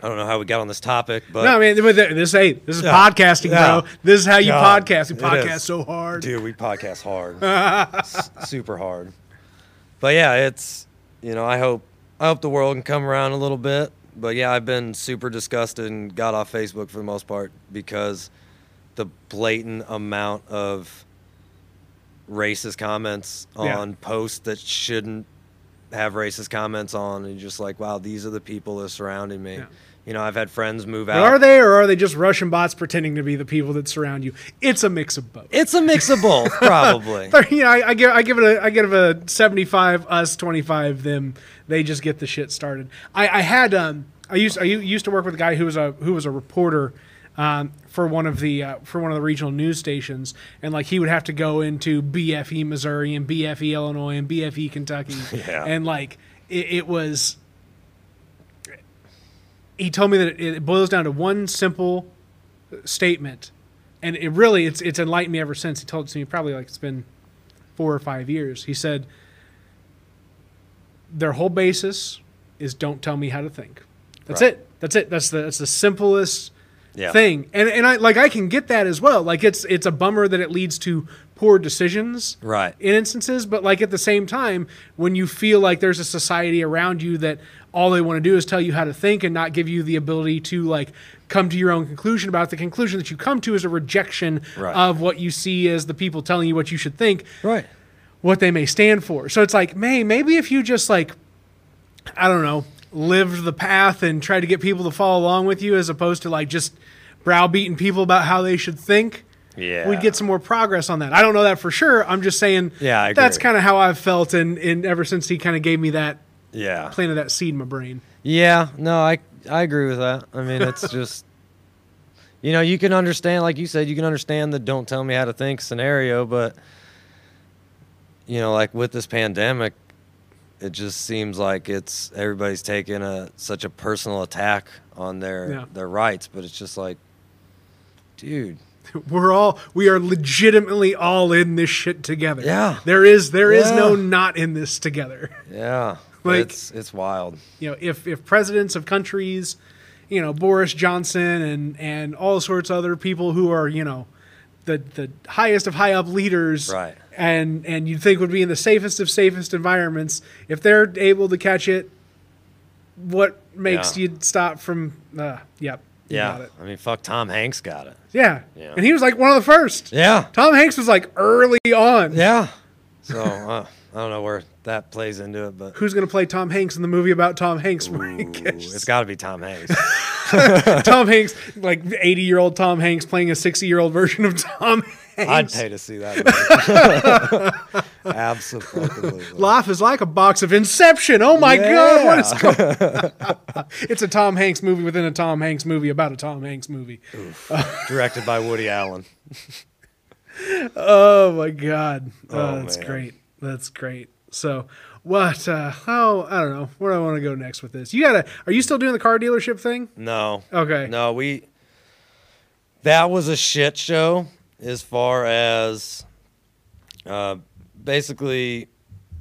I don't know how we got on this topic, but no, man. This is podcasting, bro. This is how you podcast. We podcast so hard, dude. We podcast hard, super hard. But yeah, it's, you know, I hope the world can come around a little bit. But yeah, I've been super disgusted and got off Facebook for the most part because the blatant amount of racist comments on posts that shouldn't have racist comments on, and just like, wow, these are the people that are surrounding me. Yeah. You know, I've had friends move out. Are they, or are they just Russian bots pretending to be the people that surround you? It's a mix of both. It's a mix of both, probably. You know, I give it a 75 us, 25 them. They just get the shit started. I used to work with a guy who was a reporter for one of the regional news stations, and like he would have to go into BFE Missouri and BFE Illinois and BFE Kentucky, and like it was. He told me that it boils down to one simple statement, and it really, it's enlightened me ever since. He told it to me probably like it's been 4 or 5 years. He said, their whole basis is don't tell me how to think. That's right. That's it. That's the simplest thing. And I can get that as well. Like it's a bummer that it leads to poor decisions in instances, but like at the same time, when you feel like there's a society around you that all they want to do is tell you how to think and not give you the ability to like come to your own conclusion about it, the conclusion that you come to is a rejection of what you see as the people telling you what you should think, what they may stand for. So it's like, maybe if you just like, I don't know, lived the path and tried to get people to follow along with you as opposed to like just browbeating people about how they should think, we'd get some more progress on that. I don't know that for sure. I'm just saying that's kind of how I've felt, and ever since he kind of gave me that, planted that seed in my brain. Yeah, no, I agree with that. I mean, it's just, you know, you can understand, like you said, you can understand the don't tell me how to think scenario, but, you know, like with this pandemic, it just seems like it's everybody's taking such a personal attack on their rights, but it's just like, dude. We are legitimately all in this shit together. Yeah. There is no not in this together. Yeah. Like it's wild. You know, if presidents of countries, you know, Boris Johnson and all sorts of other people who are, you know, the highest of high up leaders and you'd think would be in the safest of safest environments, if they're able to catch it, what makes you stop from yeah, I mean, fuck, Tom Hanks got it. Yeah, and he was like one of the first. Yeah, Tom Hanks was like early on. Yeah, so I don't know where that plays into it, but who's gonna play Tom Hanks in the movie about Tom Hanks? Ooh, it's got to be Tom Hanks. Tom Hanks, like 80-year-old Tom Hanks playing a 60-year-old version of Tom Hanks. I'd pay to see that. Absolutely. Life is like a box of Inception. Oh my God, what is going It's a Tom Hanks movie within a Tom Hanks movie about a Tom Hanks movie. Directed by Woody Allen. Oh my God. Oh, that's great. That's great. So what, I don't know where I want to go next with this. Are you still doing the car dealership thing? No. Okay. No, that was a shit show as far as, basically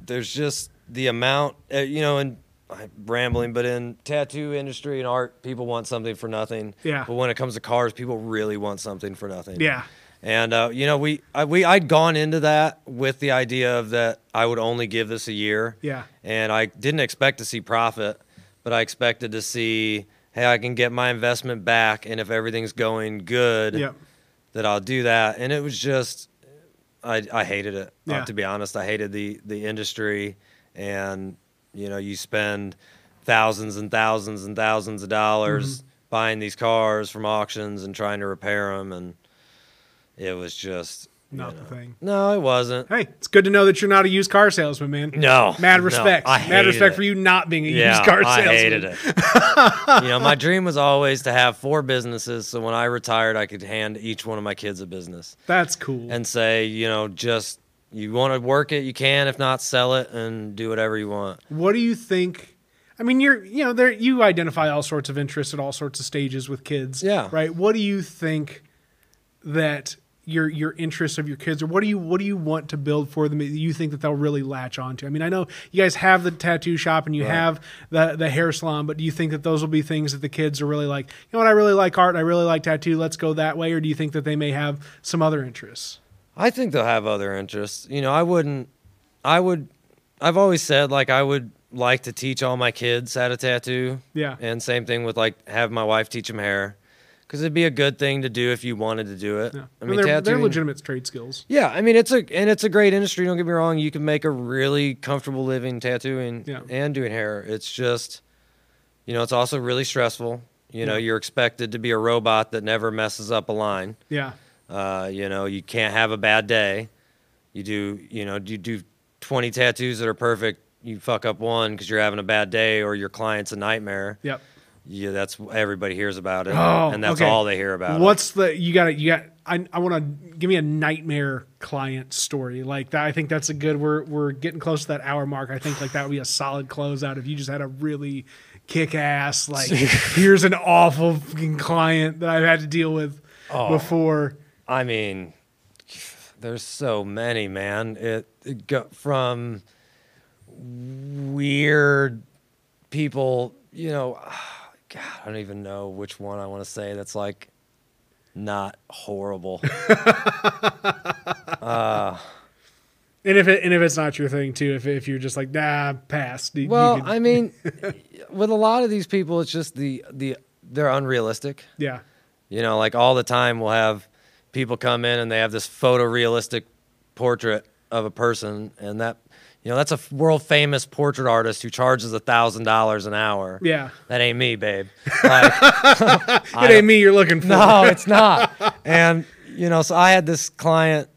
there's just the amount, you know, and I'm rambling, but in tattoo industry and art, people want something for nothing. Yeah. But when it comes to cars, people really want something for nothing. Yeah. And, you know, I'd gone into that with the idea of that I would only give this a year. Yeah. And I didn't expect to see profit, but I expected to see, hey, I can get my investment back. And if everything's going good, that I'll do that. And it was just, I hated it. Yeah. To be honest, I hated the industry. And, you know, you spend thousands and thousands and thousands of dollars buying these cars from auctions and trying to repair them. And it was just not the thing. No, it wasn't. Hey, it's good to know that you're not a used car salesman, man. No. Mad respect. No, mad respect for you not being a used car salesman. I hated it. You know, my dream was always to have 4 businesses, so when I retired, I could hand each one of my kids a business. That's cool. And say, you know, just you want to work it, you can. If not, sell it and do whatever you want. What do you think? I mean, you identify all sorts of interests at all sorts of stages with kids. Yeah. Right? What do you think that your interests of your kids, or what do you want to build for them that you think that they'll really latch onto? I mean, I know you guys have the tattoo shop and you have the hair salon, but do you think that those will be things that the kids are really like, you know what, I really like art and I really like tattoo, let's go that way? Or do you think that they may have some other interests? I think they'll have other interests. You know, I would I've always said, like, I would like to teach all my kids how to tattoo. Yeah. And same thing with, like, have my wife teach them hair. Because it'd be a good thing to do if you wanted to do it. Yeah. I mean, they're legitimate trade skills. Yeah, I mean, it's a great industry. Don't get me wrong; you can make a really comfortable living tattooing and doing hair. It's just, you know, it's also really stressful. You know, you're expected to be a robot that never messes up a line. Yeah. You know, you can't have a bad day. You do 20 tattoos that are perfect. You fuck up one because you're having a bad day, or your client's a nightmare. Yep. Yeah, that's everybody hears about it, and that's all they hear about. I want to give me a nightmare client story like that. I think that's a good. We're getting close to that hour mark. I think like that would be a solid closeout if you just had a really kick ass like here's an awful fucking client that I've had to deal with before. I mean, there's so many, man. It got from weird people, you know. God, I don't even know which one I want to say that's, like, not horrible. And if it's not your thing, too, if you're just like, nah, pass. Well, I mean, with a lot of these people, it's just they're unrealistic. Yeah. You know, like, all the time we'll have people come in and they have this photorealistic portrait of a person, and that... You know, that's a world-famous portrait artist who charges $1,000 an hour. Yeah. That ain't me, babe. Like, it ain't me you're looking for. No, it's not. And, you know, so I had this client,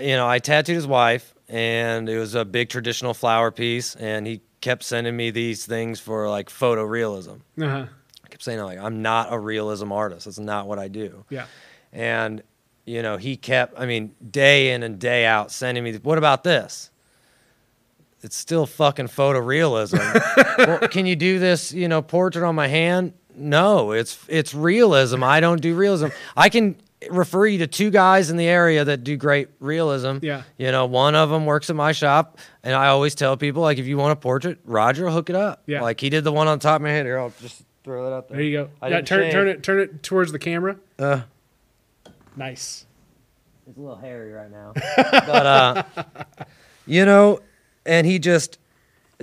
you know, I tattooed his wife, and it was a big traditional flower piece, and he kept sending me these things for, like, photorealism. Uh-huh. I kept saying, like, I'm not a realism artist. That's not what I do. Yeah. And, you know, he kept, I mean, day in and day out sending me, what about this? It's still fucking photorealism. Well, can you do this, you know, portrait on my hand? No, it's realism. I don't do realism. I can refer you to two guys in the area that do great realism. Yeah. You know, one of them works at my shop, and I always tell people, like, if you want a portrait, Roger will hook it up. Yeah. Like, he did the one on top of my head. Here, I'll just throw that out there. There you go. Yeah, turn it towards the camera. Nice. It's a little hairy right now. But, you know... And he just,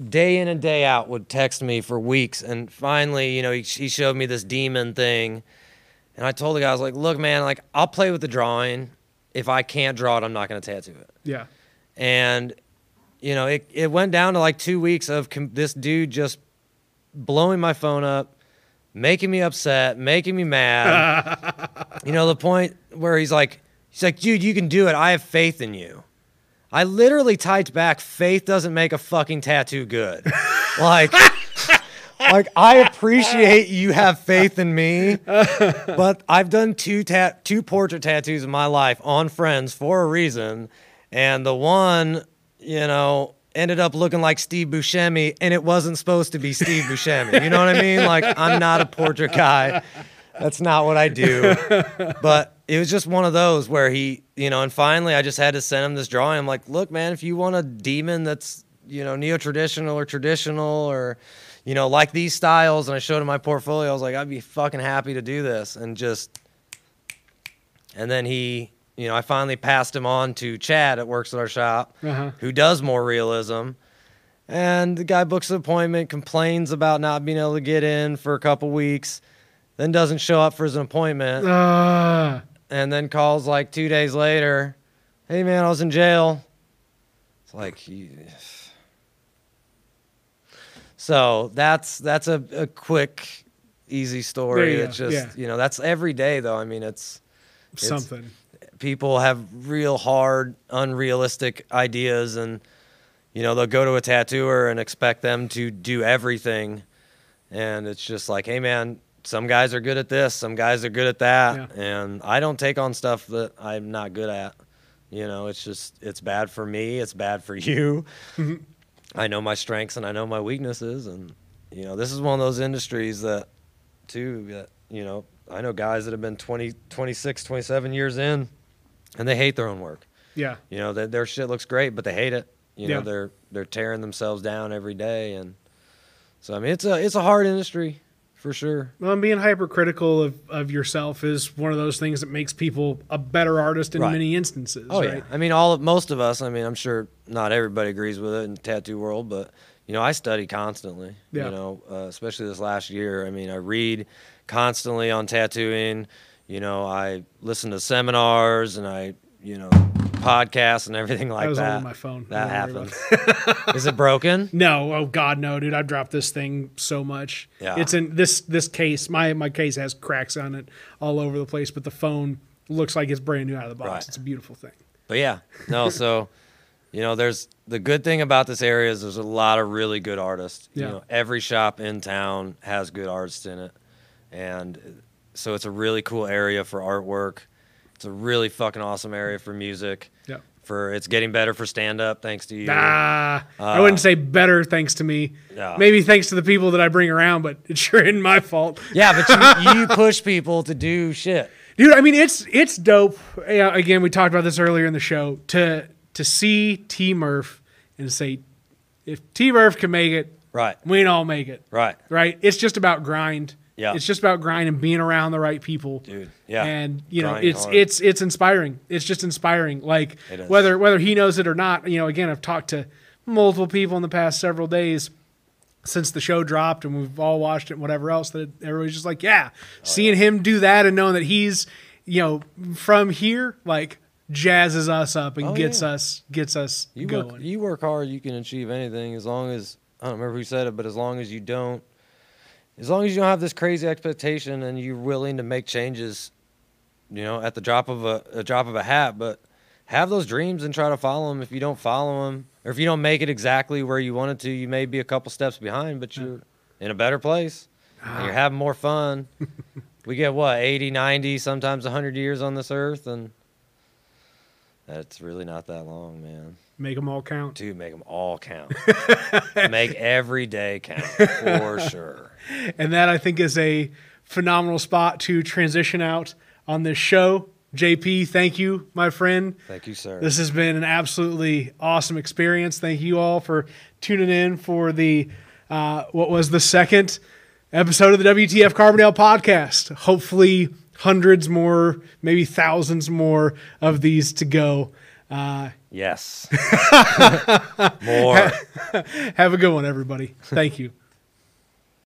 day in and day out, would text me for weeks. And finally, you know, he showed me this demon thing. And I told the guy, I was like, look, man, like, I'll play with the drawing. If I can't draw it, I'm not going to tattoo it. Yeah. And, you know, it went down to like 2 weeks of this dude just blowing my phone up, making me upset, making me mad. You know, the point where he's like, dude, you can do it. I have faith in you. I literally typed back, faith doesn't make a fucking tattoo good. like I appreciate you have faith in me, but I've done two portrait tattoos in my life on friends for a reason, and the one, you know, ended up looking like Steve Buscemi, and it wasn't supposed to be Steve Buscemi. You know what I mean? Like, I'm not a portrait guy. That's not what I do. But it was just one of those where he, you know, and finally I just had to send him this drawing. I'm like, look, man, if you want a demon that's, you know, neo-traditional or traditional or, you know, like these styles, and I showed him my portfolio, I was like, I'd be fucking happy to do this. And then he, you know, I finally passed him on to Chad that works at our shop, who does more realism. And the guy books an appointment, complains about not being able to get in for a couple weeks, then doesn't show up for his appointment, and then calls like 2 days later, hey, man, I was in jail. It's like, so that's a quick, easy story. It's just, you know, that's every day, though. I mean, it's something. People have real hard, unrealistic ideas, and, you know, they'll go to a tattooer and expect them to do everything, and it's just like, hey, man, some guys are good at this, some guys are good at that, and I don't take on stuff that I'm not good at. You know, it's just, it's bad for me, it's bad for you. I know my strengths and I know my weaknesses, and, you know, this is one of those industries that, too, that, you know, I know guys that have been 20, 26, 27 years in, and they hate their own work. Yeah. You know, their shit looks great, but they hate it. You know, they're tearing themselves down every day, and so, I mean, it's a hard industry. For sure. Well, being hypercritical of yourself is one of those things that makes people a better artist in many instances. Oh, right? Yeah. I mean, most of us, I mean, I'm sure not everybody agrees with it in the tattoo world, but, you know, I study constantly, you know, especially this last year. I mean, I read constantly on tattooing, you know, I listen to seminars and I, you know, podcasts and everything like that. I was on my phone. That happens. Is it broken? No. Oh God, no, dude. I've dropped this thing so much. Yeah. It's in this case. My case has cracks on it all over the place, but the phone looks like it's brand new out of the box. Right. It's a beautiful thing. But yeah, no. So, you know, there's the good thing about this area is there's a lot of really good artists. Yeah. You know, every shop in town has good artists in it, and so it's a really cool area for artwork. It's a really fucking awesome area for music. Yeah. It's getting better for stand-up, thanks to you. I wouldn't say better thanks to me. No. Maybe thanks to the people that I bring around, but it sure isn't my fault. Yeah, but you push people to do shit. Dude, I mean, it's dope. Again, we talked about this earlier in the show. To see T. Murph and say, if T. Murph can make it, right, we can all make it. Right. Right? It's just about grind. Yeah. It's just about grind and being around the right people. Dude. Yeah. And you know, it's inspiring. It's just inspiring. Like whether he knows it or not, you know, again, I've talked to multiple people in the past several days since the show dropped and we've all watched it and whatever else, that everybody's just like, yeah. Seeing him do that and knowing that he's, you know, from here, like jazzes us up and gets us going. You work hard, you can achieve anything as long as, I don't remember who said it, but as long as you don't have this crazy expectation and you're willing to make changes, you know, at the drop of a drop of a hat, but have those dreams and try to follow them. If you don't follow them or if you don't make it exactly where you wanted to, you may be a couple steps behind, but you're in a better place and you're having more fun. We get what, 80, 90, sometimes 100 years on this earth. And that's really not that long, man. Make them all count. Dude, make them all count. Make every day count, for sure. And that, I think, is a phenomenal spot to transition out on this show. JP, thank you, my friend. Thank you, sir. This has been an absolutely awesome experience. Thank you all for tuning in for the what was the second episode of the WTF Carbondale podcast. Hopefully hundreds more, maybe thousands more of these to go. Yes. More. Have a good one, everybody. Thank you.